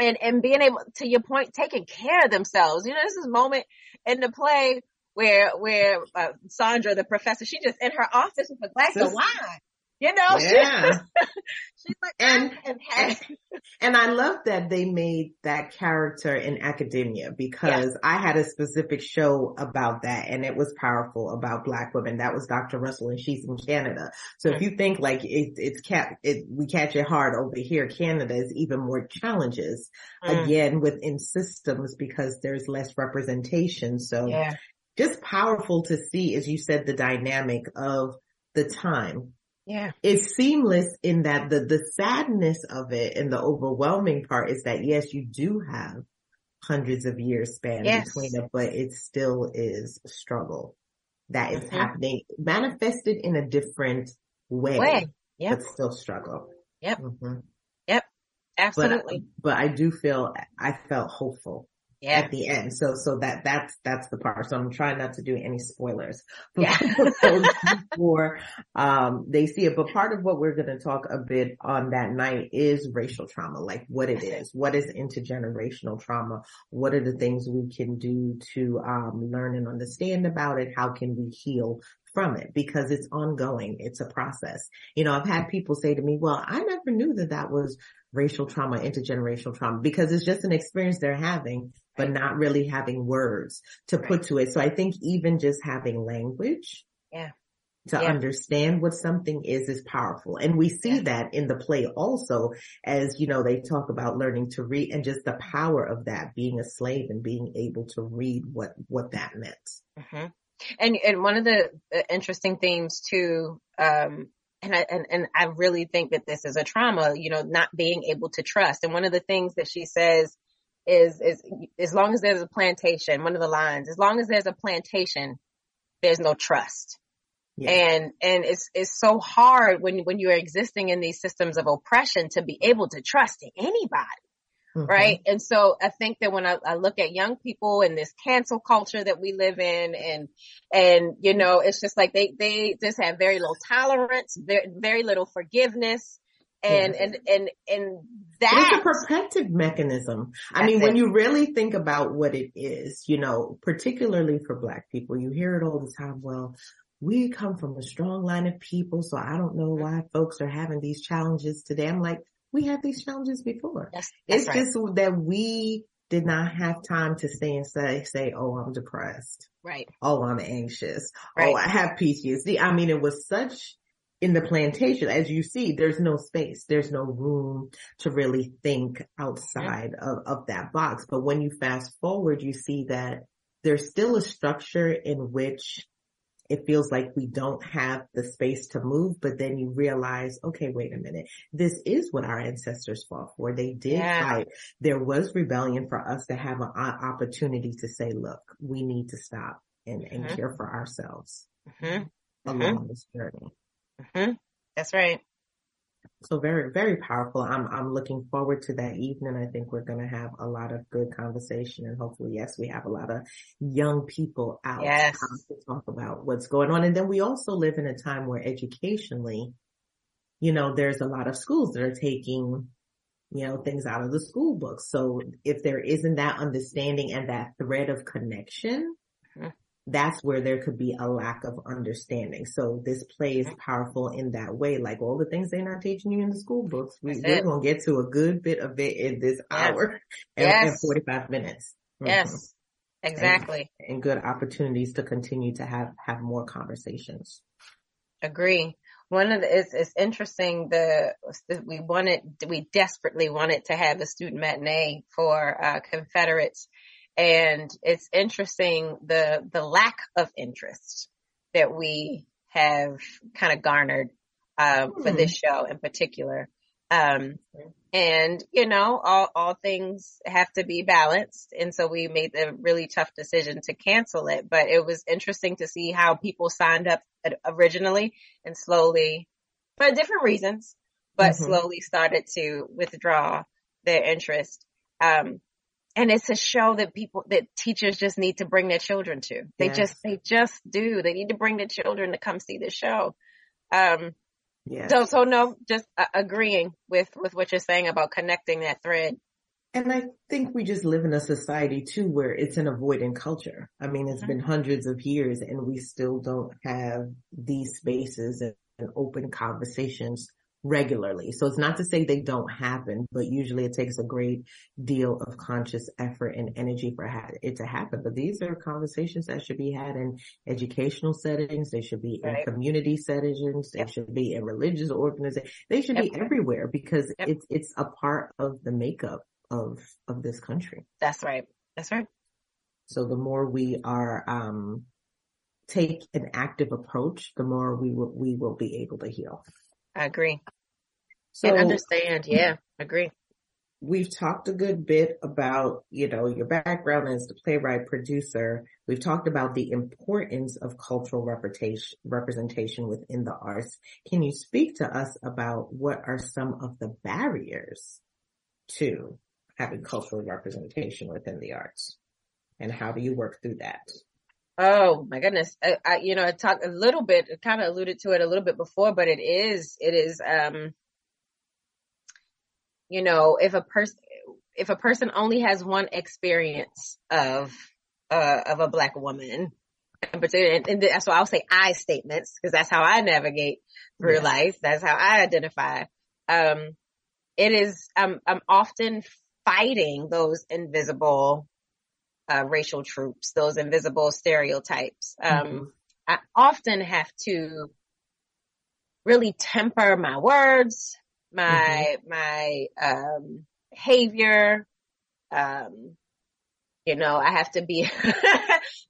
and, and being able, to your point, taking care of themselves. You know, this is a moment in the play where, where, uh, Sandra, the professor, she just in her office with a glass of wine, you know, yeah. she, she's like, and, and, and I love that they made that character in academia, because yes. I had a specific show about that, and it was powerful, about Black women. That was Doctor Russell, and she's in Canada. So mm-hmm. if you think like it, it's cap, it, we catch it hard over here, Canada is even more challenges mm. again within systems, because there's less representation. So yeah. just powerful to see, as you said, the dynamic of the time. Yeah. It's seamless in that the, the sadness of it and the overwhelming part is that, yes, you do have hundreds of years span yes. between it, but it still is a struggle that is mm-hmm. happening, manifested in a different way, way. Yep. but still struggle. Yep. Mm-hmm. Yep. Absolutely. But, but I do feel, I felt hopeful yeah. at the end. So, so that, that's, that's the part. So I'm trying not to do any spoilers yeah. before, um, they see it. But part of what we're going to talk a bit on that night is racial trauma, like what it is, what is intergenerational trauma? What are the things we can do to, um, learn and understand about it? How can we heal from it? Because it's ongoing. It's a process. You know, I've had people say to me, well, I never knew that that was racial trauma, intergenerational trauma, because it's just an experience they're having, but right. not really having words to right. put to it. So I think even just having language yeah. to yeah. understand what something is, is powerful. And we see yeah. that in the play also, as, you know, they talk about learning to read and just the power of that, being a slave and being able to read what, what that meant. Mm-hmm. And, and one of the interesting themes too, um, and I, and, and I really think that this is a trauma, you know, not being able to trust. And one of the things that she says is, is as long as there's a plantation, one of the lines, as long as there's a plantation, there's no trust. Yeah. And, and it's, it's so hard when, when you're existing in these systems of oppression to be able to trust anybody. Mm-hmm. Right. And so I think that when I, I look at young people and this cancel culture that we live in and, and, you know, it's just like they, they just have very low tolerance, very, very little forgiveness. And, yeah. and, and, and that. It's a protective mechanism. I mean, it. When you really think about what it is, you know, particularly for Black people, you hear it all the time. Well, we come from a strong line of people. So I don't know why folks are having these challenges today. I'm like, we had these challenges before. That's, that's it's right. just that we did not have time to stay and say, say, oh, I'm depressed. Right. Oh, I'm anxious. Right. Oh, I have P T S D. I mean, it was such in the plantation. As you see, there's no space. There's no room to really think outside mm-hmm. of, of that box. But when you fast forward, you see that there's still a structure in which it feels like we don't have the space to move, but then you realize, okay, wait a minute. This is what our ancestors fought for. They did yeah. fight. There was rebellion for us to have an opportunity to say, look, we need to stop and, mm-hmm. and care for ourselves mm-hmm. along mm-hmm. this journey. Mm-hmm. That's right. So very, very powerful. I'm, I'm looking forward to that evening. I think we're going to have a lot of good conversation and hopefully, yes, we have a lot of young people out yes. to talk about what's going on. And then we also live in a time where educationally, you know, there's a lot of schools that are taking, you know, things out of the school books. So if there isn't that understanding and that thread of connection, mm-hmm. that's where there could be a lack of understanding. So this play is powerful in that way. Like all the things they're not teaching you in the school books, we, we're going to get to a good bit of it in this yes. hour and, yes. and forty-five minutes. Mm-hmm. Yes, exactly. And, and good opportunities to continue to have, have more conversations. Agree. One of the, it's, it's interesting the, we wanted, we desperately wanted to have a student matinee for uh, Confederates. And it's interesting, the, the lack of interest that we have kind of garnered, um, mm-hmm. for this show in particular. Um, and, you know, all, all things have to be balanced. And so we made the really tough decision to cancel it, but it was interesting to see how people signed up originally and slowly, for different reasons, but mm-hmm. slowly started to withdraw their interest. Um, And it's a show that people, that teachers just need to bring their children to. They yes. just, they just do. They need to bring their children to come see the show. Um, yes. so, so no, just uh, agreeing with, with what you're saying about connecting that thread. And I think we just live in a society too, where it's an avoidant culture. I mean, it's mm-hmm. been hundreds of years and we still don't have these spaces and, and open conversations regularly. So it's not to say they don't happen, but usually it takes a great deal of conscious effort and energy for it to happen. But these are conversations that should be had in educational settings. They should be right. in community settings. They yep. should be in religious organizations. They should yep. be everywhere because yep. it's, it's a part of the makeup of, of this country. That's right. That's right. So the more we are, um, take an active approach, the more we will, we will be able to heal. I agree. So, and understand. Yeah, agree. We've talked a good bit about, you know, your background as the playwright producer. We've talked about the importance of cultural representation, representation within the arts. Can you speak to us about what are some of the barriers to having cultural representation within the arts? And how do you work through that? Oh my goodness. I, I you know, I talked a little bit, kind of alluded to it a little bit before, but it is, it is, um, you know, if a person, if a person only has one experience of, uh, of a Black woman, in particular, and, and the, so I'll say I statements, because that's how I navigate through yeah. life. That's how I identify. Um, it is, I'm, I'm often fighting those invisible Uh, racial troops, those invisible stereotypes. Um, mm-hmm. I often have to really temper my words, my, mm-hmm. my, um, behavior. Um, you know, I have to be,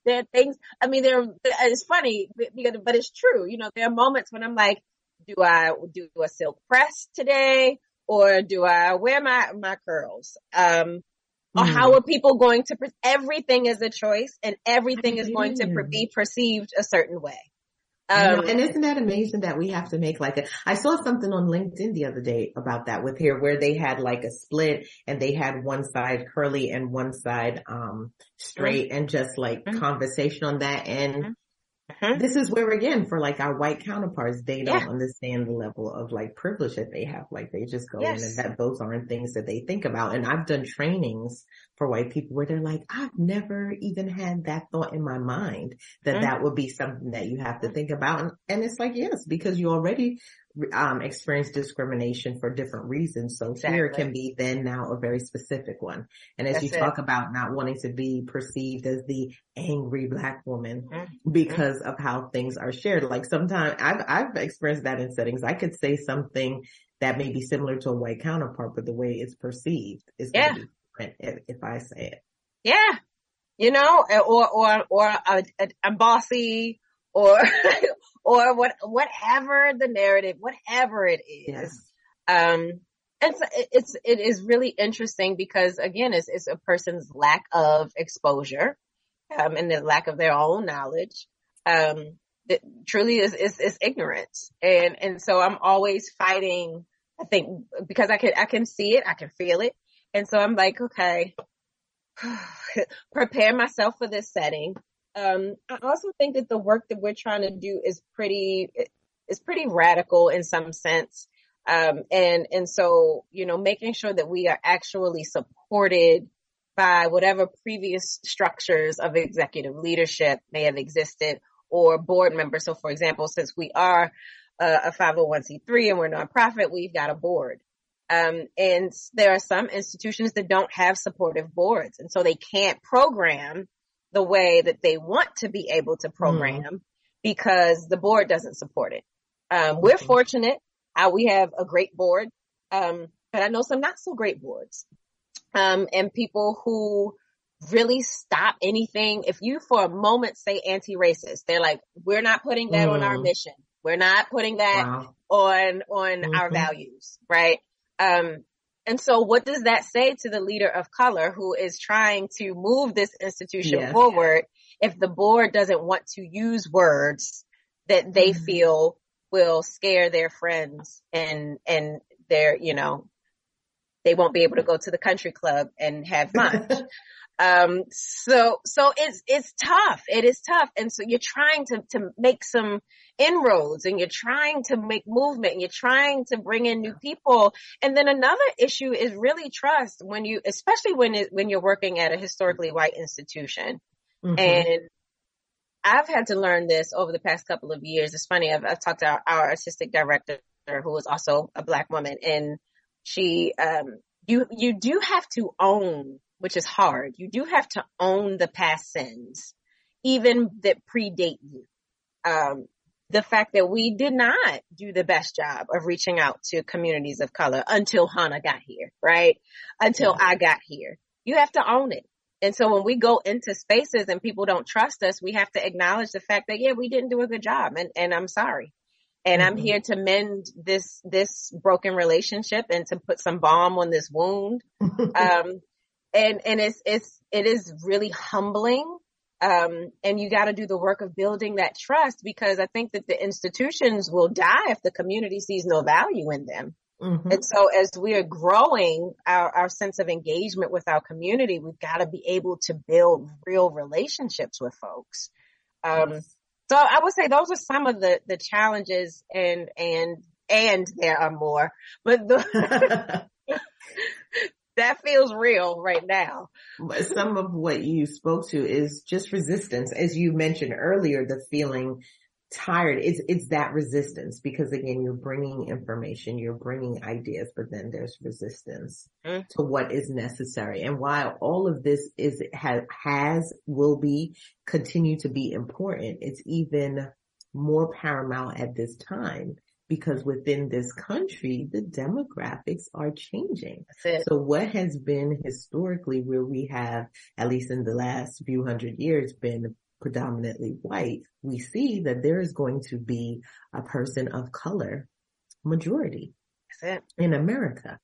there are things, I mean, there, it's funny, because, but it's true. You know, there are moments when I'm like, do I do a silk press today? Or do I wear my, my curls? Um, Or mm-hmm. how are people going to, pre- everything is a choice and everything is going to pre- be perceived a certain way. Um, and isn't that amazing that we have to make like a, I saw something on LinkedIn the other day about that with here where they had like a split and they had one side curly and one side, um, straight mm-hmm. and just like mm-hmm. conversation on that. And mm-hmm. this is where again for like our white counterparts, they don't yeah. understand the level of like privilege that they have. Like they just go yes. in and that those aren't things that they think about. And I've done trainings for white people where they're like, I've never even had that thought in my mind that mm-hmm. that would be something that you have to think about. And, and it's like, yes, because you already um experience discrimination for different reasons. So exactly. here can be then now a very specific one. And as That's you talk it. about not wanting to be perceived as the angry Black woman mm-hmm. because mm-hmm. of how things are shared. Like sometimes I've, I've experienced that in settings. I could say something that may be similar to a white counterpart, but the way it's perceived is yeah. going to be different if, if I say it. Yeah. You know, or, or, or I'm bossy or, or what, whatever the narrative, whatever it is. Yeah. Um, and so it's, it is really interesting because again, it's, it's a person's lack of exposure, um, and the lack of their own knowledge. Um, that truly is, is, is ignorance. And, and so I'm always fighting, I think, because I can, I can see it, I can feel it. And so I'm like, okay, prepare myself for this setting. Um, I also think that the work that we're trying to do is pretty, is pretty radical in some sense. Um, and, and so, you know, making sure that we are actually supported by whatever previous structures of executive leadership may have existed or board members. So for example, since we are uh, a five oh one c three and we're nonprofit, we've got a board. Um, and there are some institutions that don't have supportive boards. And so they can't program the way that they want to be able to program mm-hmm. because the board doesn't support it. Um, we're fortunate. Uh, we have a great board, um, but I know some not so great boards um, and people who really stop anything. If you for a moment say anti-racist, they're like, we're not putting that mm. on our mission. We're not putting that wow. on on mm-hmm. our values, right? Um And so what does that say to the leader of color who is trying to move this institution yeah. forward if the board doesn't want to use words that they mm-hmm. feel will scare their friends and, and their, you know, they won't be able to go to the country club and have lunch. um, so, so it's, it's tough. It is tough. And so you're trying to, to make some inroads and you're trying to make movement and you're trying to bring in new people. And then another issue is really trust when you, especially when it, when you're working at a historically white institution. Mm-hmm. And I've had to learn this over the past couple of years. It's funny. I've, I've talked to our, our artistic director who is also a Black woman and she, um, you, you do have to own, which is hard. You do have to own the past sins, even that predate you. Um, The fact that we did not do the best job of reaching out to communities of color until Hannah got here, right? Until yeah. I got here. You have to own it. And so when we go into spaces and people don't trust us, we have to acknowledge the fact that, yeah, we didn't do a good job and, and I'm sorry. And mm-hmm. I'm here to mend this, this broken relationship and to put some balm on this wound. um, and, and it's, it's, it is really humbling. Um, and you got to do the work of building that trust because I think that the institutions will die if the community sees no value in them. Mm-hmm. And so as we are growing our, our sense of engagement with our community, we've got to be able to build real relationships with folks. Um, yes. So I would say those are some of the, the challenges, and, and, and there are more, but the, that feels real right now. Some of what you spoke to is just resistance. As you mentioned earlier, the feeling tired, it's, it's that resistance, because again, you're bringing information, you're bringing ideas, but then there's resistance mm. to what is necessary. And while all of this is, has, has, will be, continue to be important, it's even more paramount at this time, because within this country, the demographics are changing. So what has been historically where we have, at least in the last few hundred years, been predominantly white, we see that there is going to be a person of color majority in America.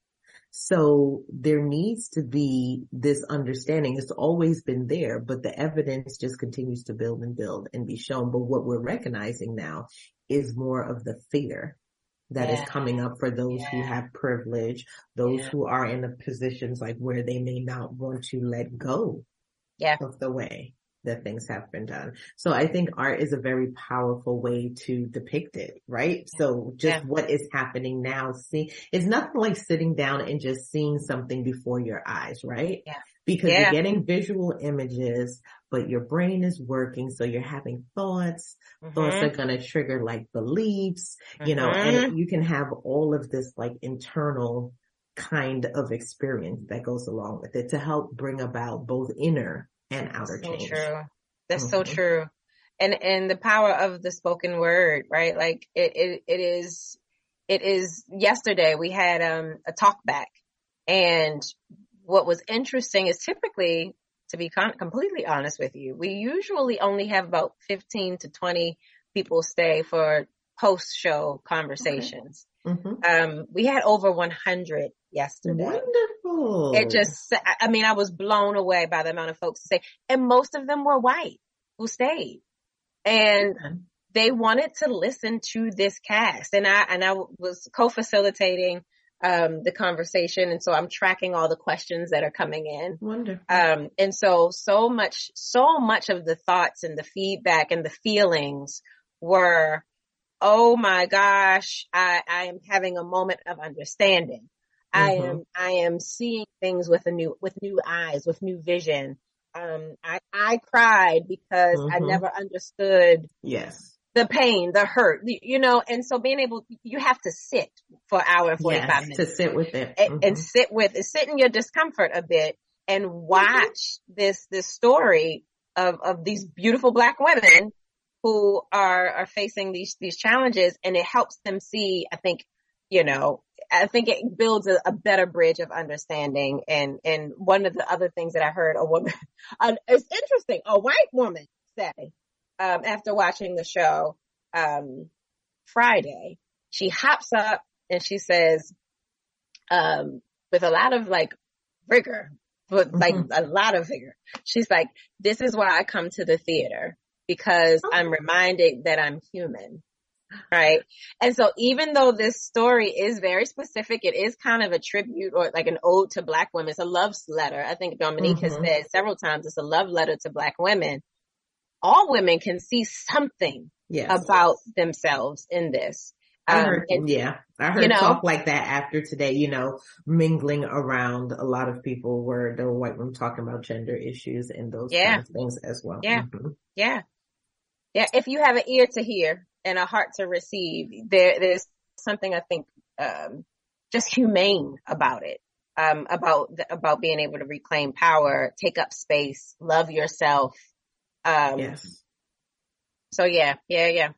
So there needs to be this understanding. It's always been there, but the evidence just continues to build and build and be shown. But what we're recognizing now is more of the fear that yeah. is coming up for those yeah. who have privilege, those yeah. who are in the positions like where they may not want to let go yeah. of the way that things have been done. So I think art is a very powerful way to depict it, right? So just yeah. what is happening now, see, it's nothing like sitting down and just seeing something before your eyes, right? Yeah. Because yeah. you're getting visual images, but your brain is working. So you're having thoughts. Mm-hmm. Thoughts are going to trigger like beliefs, mm-hmm. you know, and you can have all of this like internal kind of experience that goes along with it to help bring about both inner and outer change. So true. That's mm-hmm. so true. And, and the power of the spoken word, right? Like it, it, it is, it is yesterday we had, um, a talk back, and what was interesting is typically, to be con- completely honest with you, we usually only have about fifteen to twenty people stay for post show conversations. Okay. Mm-hmm. Um, we had over one hundred yesterday. Wonderful. It just, I mean, I was blown away by the amount of folks who stayed, and most of them were white who stayed, and they wanted to listen to this cast. And I, and I was co-facilitating, um, the conversation. And so I'm tracking all the questions that are coming in. Wonderful. Um, and so, so much, so much of the thoughts and the feedback and the feelings were, oh my gosh, I, I am having a moment of understanding. I am, I am seeing things with a new, with new eyes, with new vision. Um, I, I cried because mm-hmm. I never understood yes. the pain, the hurt, you know, and so being able, you have to sit for an hour and forty-five yes, minutes to sit with it and, mm-hmm. and sit with, and sit in your discomfort a bit and watch mm-hmm. this, this story of, of these beautiful Black women who are, are facing these, these challenges. And it helps them see, I think, you know, I think it builds a, a better bridge of understanding. And, and one of the other things that I heard a woman, uh, it's interesting, a white woman say, um, after watching the show, um, Friday, she hops up and she says, um, with a lot of like rigor, but mm-hmm. like a lot of vigor, she's like, this is why I come to the theater, because oh. I'm reminded that I'm human. Right. And so even though this story is very specific, it is kind of a tribute or like an ode to Black women. It's a love letter. I think Dominique mm-hmm. has said several times it's a love letter to Black women. All women can see something yes. about themselves in this. Um, I heard, and, yeah, I heard you know, talk like that after today, you know, mingling around a lot of people were the white women talking about gender issues and those yeah. kinds of things as well. Yeah. Mm-hmm. Yeah. Yeah. If you have an ear to hear and a heart to receive, there, there's something I think, um, just humane about it, um, about, the, about being able to reclaim power, take up space, love yourself. Um, yes. so yeah, yeah, yeah.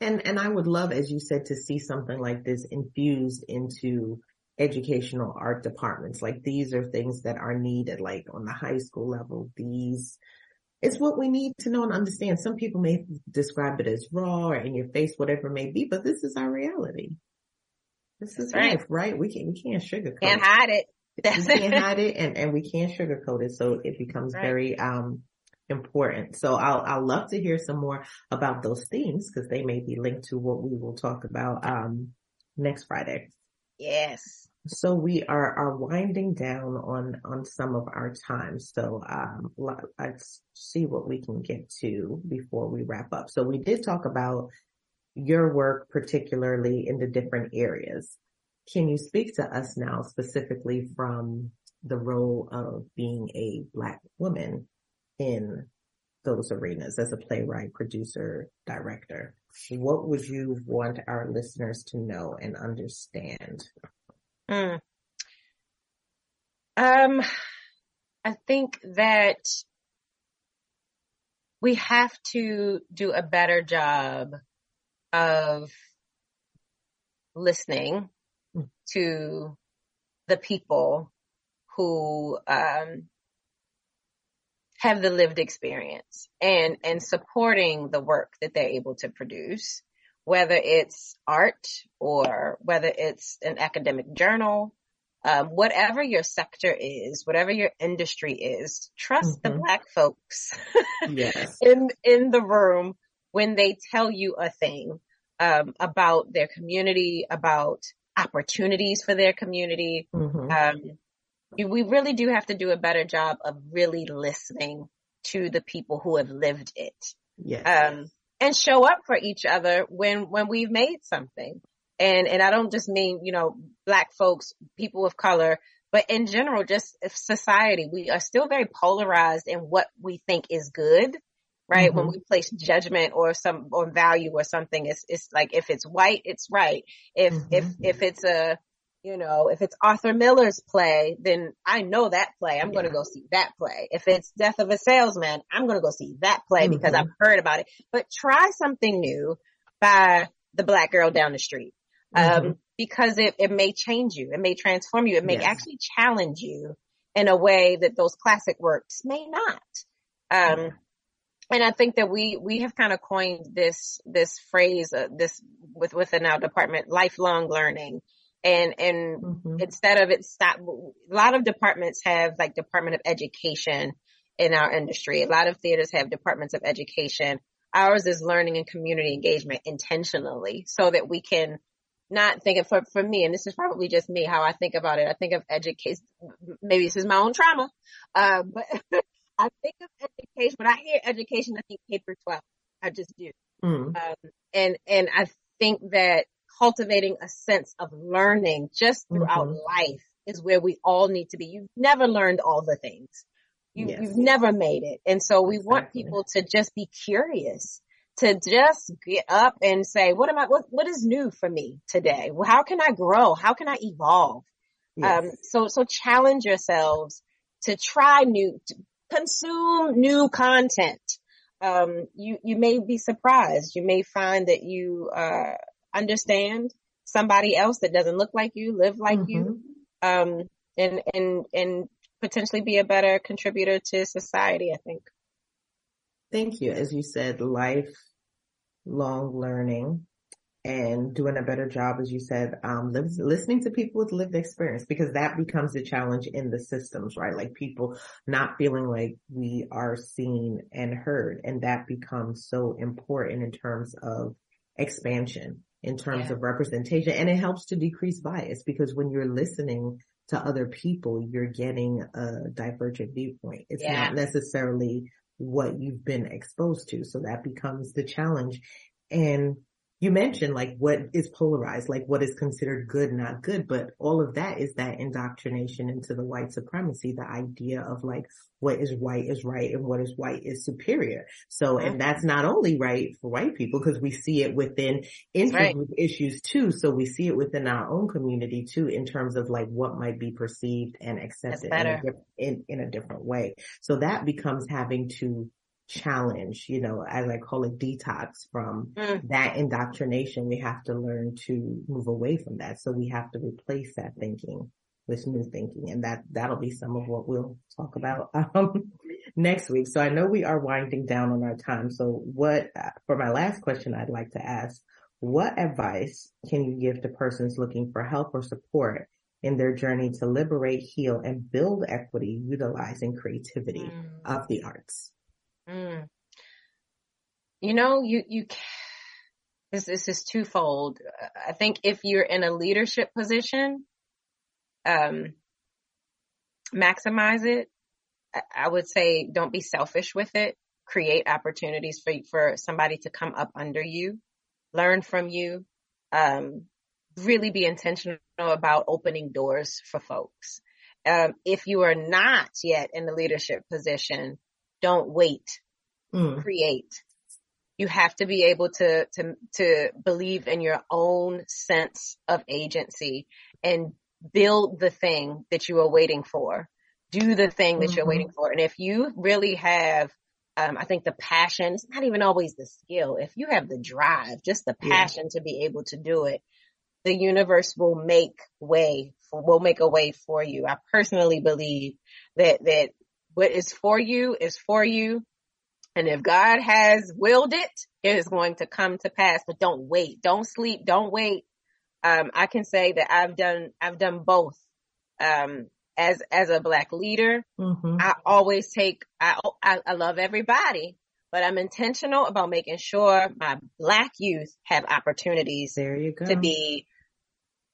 And, and I would love, as you said, to see something like this infused into educational art departments. Like these are things that are needed, like on the high school level, these, it's what we need to know and understand. Some people may describe it as raw or in your face, whatever it may be, but this is our reality. This That's is right. life, right? We can't, we can't sugarcoat can't it. Can't hide it. That's we can't hide it and, and we can't sugarcoat it. So it becomes right. very, um, important. So I'll, I'll love to hear some more about those themes because they may be linked to what we will talk about, um, next Friday. Yes. So we are, are winding down on, on some of our time. So, um, let's see what we can get to before we wrap up. So we did talk about your work, particularly in the different areas. Can you speak to us now specifically from the role of being a Black woman in those arenas as a playwright, producer, director? What would you want our listeners to know and understand? Mm. Um, I think that we have to do a better job of listening mm. to the people who um, have the lived experience and, and supporting the work that they're able to produce, whether it's art or whether it's an academic journal, um, whatever your sector is, whatever your industry is, trust mm-hmm. the Black folks yes. in, in the room when they tell you a thing, um, about their community, about opportunities for their community. Mm-hmm. Um, we really do have to do a better job of really listening to the people who have lived it. Yes. Um, and show up for each other when, when we've made something. And, and I don't just mean, you know, Black folks, people of color, but in general, just society, we are still very polarized in what we think is good, right? Mm-hmm. When we place judgment or some, or value or something, it's, it's like, if it's white, it's right. If, mm-hmm. if, if it's a, you know, if it's Arthur Miller's play, then I know that play. I'm yeah. going to go see that play. If it's Death of a Salesman, I'm going to go see that play mm-hmm. because I've heard about it. But try something new by the Black girl down the street, mm-hmm. um, because it, it may change you. It may transform you. It may yes. actually challenge you in a way that those classic works may not. Um, mm-hmm. And I think that we, we have kind of coined this, this phrase, uh, this with, within our department, lifelong learning. And, and mm-hmm. instead of it stop, a lot of departments have like Department of Education in our industry. A lot of theaters have departments of education. Ours is learning and community engagement intentionally so that we can not think of, for, for me, and this is probably just me, how I think about it. I think of education, maybe this is my own trauma, uh, but I think of education, when I hear education, I think K through twelve. I just do. Mm. Um, and, and I think that cultivating a sense of learning just throughout mm-hmm. life is where we all need to be. You've never learned all the things. You, yes. You've never made it. And so we exactly. want people to just be curious, to just get up and say, what am I, what, what is new for me today? How can I grow? How can I evolve? Yes. Um, so, so challenge yourselves to try new, to consume new content. Um, you, you may be surprised. You may find that you, uh, understand somebody else that doesn't look like you, live like mm-hmm. you, um, and, and, and potentially be a better contributor to society, I think. Thank you. As you said, lifelong learning and doing a better job, as you said, um, listening to people with lived experience, because that becomes the challenge in the systems, right? Like people not feeling like we are seen and heard. And that becomes so important in terms of expansion, in terms yeah. of representation, and it helps to decrease bias, because when you're listening to other people, you're getting a divergent viewpoint. It's yeah. not necessarily what you've been exposed to. So that becomes the challenge. And you mentioned like what is polarized, like what is considered good, not good, but all of that is that indoctrination into the white supremacy, the idea of like what is white is right and what is white is superior. So, and that's not only right for white people, because we see it within intergroup right. issues too. So we see it within our own community too, in terms of like what might be perceived and accepted in a, in, in a different way. So that becomes having to challenge, you know, as I call it, detox from mm. that indoctrination. We have to learn to move away from that. So we have to replace that thinking with new thinking, and that that'll be some of what we'll talk about um next week. So I know we are winding down on our time, so what for my last question I'd like to ask, what advice can you give to persons looking for help or support in their journey to liberate, heal, and build equity utilizing creativity mm. of the arts? Mm. You know, you you This, this is twofold. I think if you're in a leadership position, um, maximize it. I would say don't be selfish with it. Create opportunities for for somebody to come up under you, learn from you, um, really be intentional about opening doors for folks. Um, if you are not yet in the leadership position, don't wait. Mm. Create. You have to be able to to to believe in your own sense of agency and build the thing that you are waiting for. Do the thing that you're waiting for. And if you really have, um, I think the passion, it's not even always the skill. If you have the drive, just the passion yeah. to be able to do it, the universe will make way, for, will make a way for you. I personally believe that, that what is for you is for you. And if God has willed it, it is going to come to pass, but don't wait. Don't sleep. Don't wait. Um, I can say that I've done, I've done both. Um, As, as a Black leader, mm-hmm. I always take, I, I, I love everybody, but I'm intentional about making sure my Black youth have opportunities there you go. to be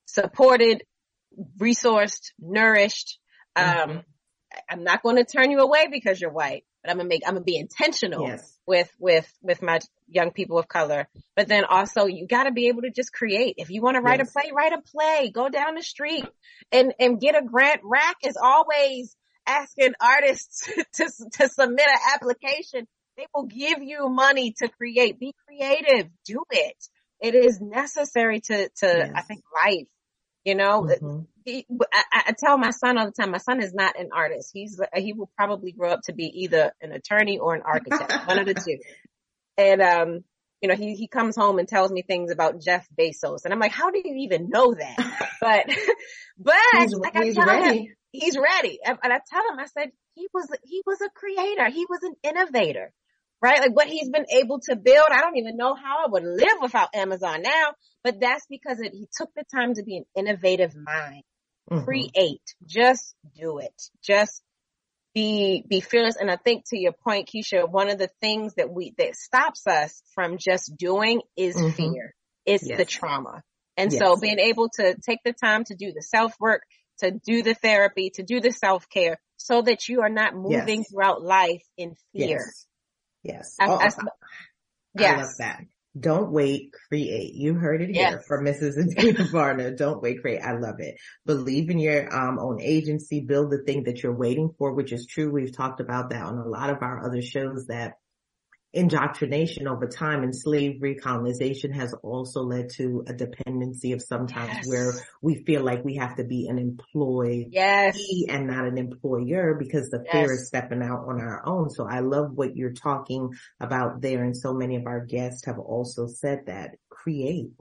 supported, resourced, nourished. Mm-hmm. Um, I'm not going to turn you away because you're white, but I'm going to make, I'm going to be intentional yes. with, with, with my young people of color. But then also you got to be able to just create. If you want to write yes. a play, write a play, go down the street and, and get a grant. R A C is always asking artists to, to submit an application. They will give you money to create. Be creative. Do it. It is necessary to, to, yes. I think life. You know, mm-hmm. he, I, I tell my son all the time, my son is not an artist. He's, he will probably grow up to be either an attorney or an architect, one of the two. And, um, you know, he, he comes home and tells me things about Jeff Bezos. And I'm like, how do you even know that? But, but he's, like he's I tell ready. him, he's ready. And I tell him, I said, he was, he was a creator. He was an innovator, right? Like what he's been able to build. I don't even know how I would live without Amazon now. But that's because it, he took the time to be an innovative mind. Mm-hmm. Create. Just do it. Just be, be fearless. And I think to your point, Keisha, one of the things that we, that stops us from just doing is mm-hmm. fear. It's yes. the trauma. And yes. so being able to take the time to do the self-work, to do the therapy, to do the self-care so that you are not moving yes. throughout life in fear. Yes. Yes. I, oh, I, I, yes. I love that. Don't wait, create. You heard it here yes. from Missus Adena Varner. Don't wait, create. I love it. Believe in your um, own agency. Build the thing that you're waiting for, which is true. We've talked about that on a lot of our other shows, that indoctrination over time and slavery, colonization has also led to a dependency of sometimes yes. where we feel like we have to be an employee yes. and not an employer because the yes. fear is stepping out on our own. So I love what you're talking about there. And so many of our guests have also said that. Create.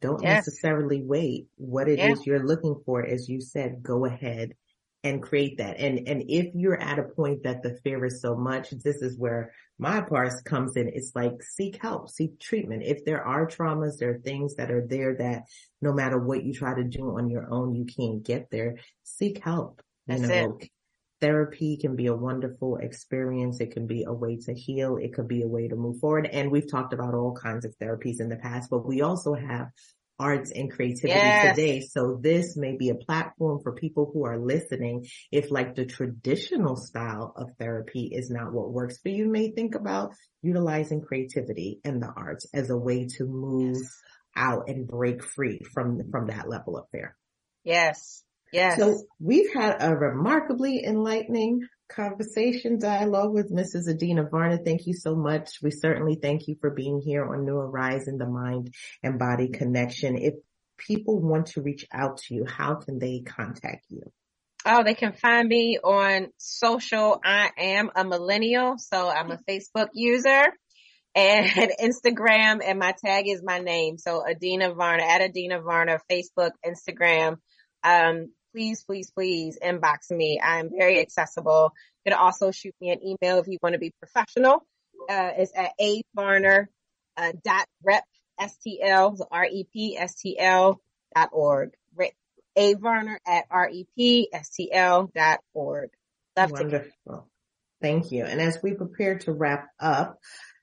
Don't yes. necessarily wait. What it yes. is you're looking for, as you said, go ahead and create that. And, and if you're at a point that the fear is so much, this is where my part comes in. It's like, seek help, seek treatment. If there are traumas, there are things that are there that no matter what you try to do on your own, you can't get there. Seek help. That's you know, it. Therapy can be a wonderful experience. It can be a way to heal. It could be a way to move forward. And we've talked about all kinds of therapies in the past, but we also have arts and creativity yes. today. So this may be a platform for people who are listening. If like the traditional style of therapy is not what works for you, you may think about utilizing creativity and the arts as a way to move yes. out and break free from, from that level of fear. Yes. Yes. So we've had a remarkably enlightening conversation dialogue with Missus Adena Varner. Thank you so much. We certainly thank you for being here on New Horizon, the Mind and Body Connection. If people want to reach out to you, how can they contact you? Oh, they can find me on social. I am a millennial, so I'm a Facebook user and Instagram, and my tag is my name. So Adena Varner, at Adena Varner, Facebook, Instagram. Um, please, please, please inbox me. I am very accessible. You can also shoot me an email if you want to be professional. Uh, it's at avarner, uh, dot rep, S T L, so R E P S T L dot org. Avarner at R E P S T L dot org. Love to. Wonderful. Thank you. And as we prepare to wrap up,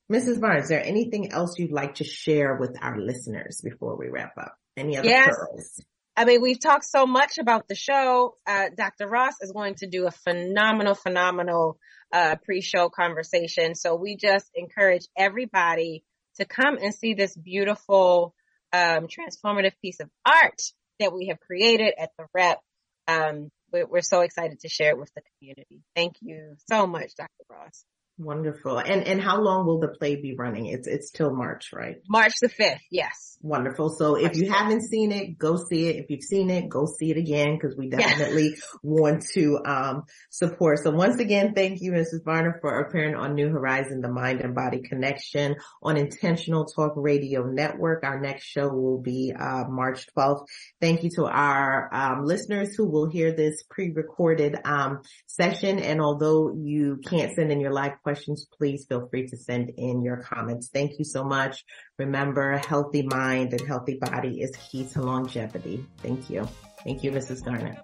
Missus Barnes, is there anything else you'd like to share with our listeners before we wrap up? Any other yes. pearls? I mean, we've talked so much about the show. Uh, Doctor Ross is going to do a phenomenal, phenomenal uh, pre-show conversation. So we just encourage everybody to come and see this beautiful, um, transformative piece of art that we have created at the Rep. Um, we're so excited to share it with the community. Thank you so much, Doctor Ross. Wonderful. And, and how long will the play be running? It's, it's till March, right? March the fifth. Yes. Wonderful. So March if you haven't seen it, go see it. If you've seen it, go see it again, because we definitely yeah. want to, um, support. So once again, thank you, Missus Varner, for appearing on New Horizon, the Mind and Body Connection on Intentional Talk Radio Network. Our next show will be, uh, March twelfth. Thank you to our, um, listeners who will hear this pre-recorded, um, session. And although you can't send in your live questions, please feel free to send in your comments. Thank you so much. Remember, healthy mind and healthy body is key to longevity. Thank you. Thank you, Missus Garnett.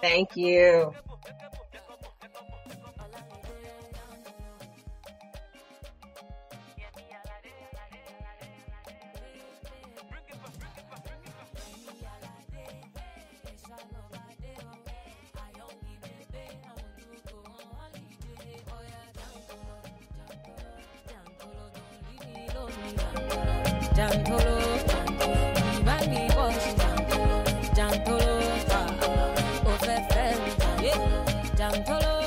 Thank you. Jantolo, Jantolo, Jantolo,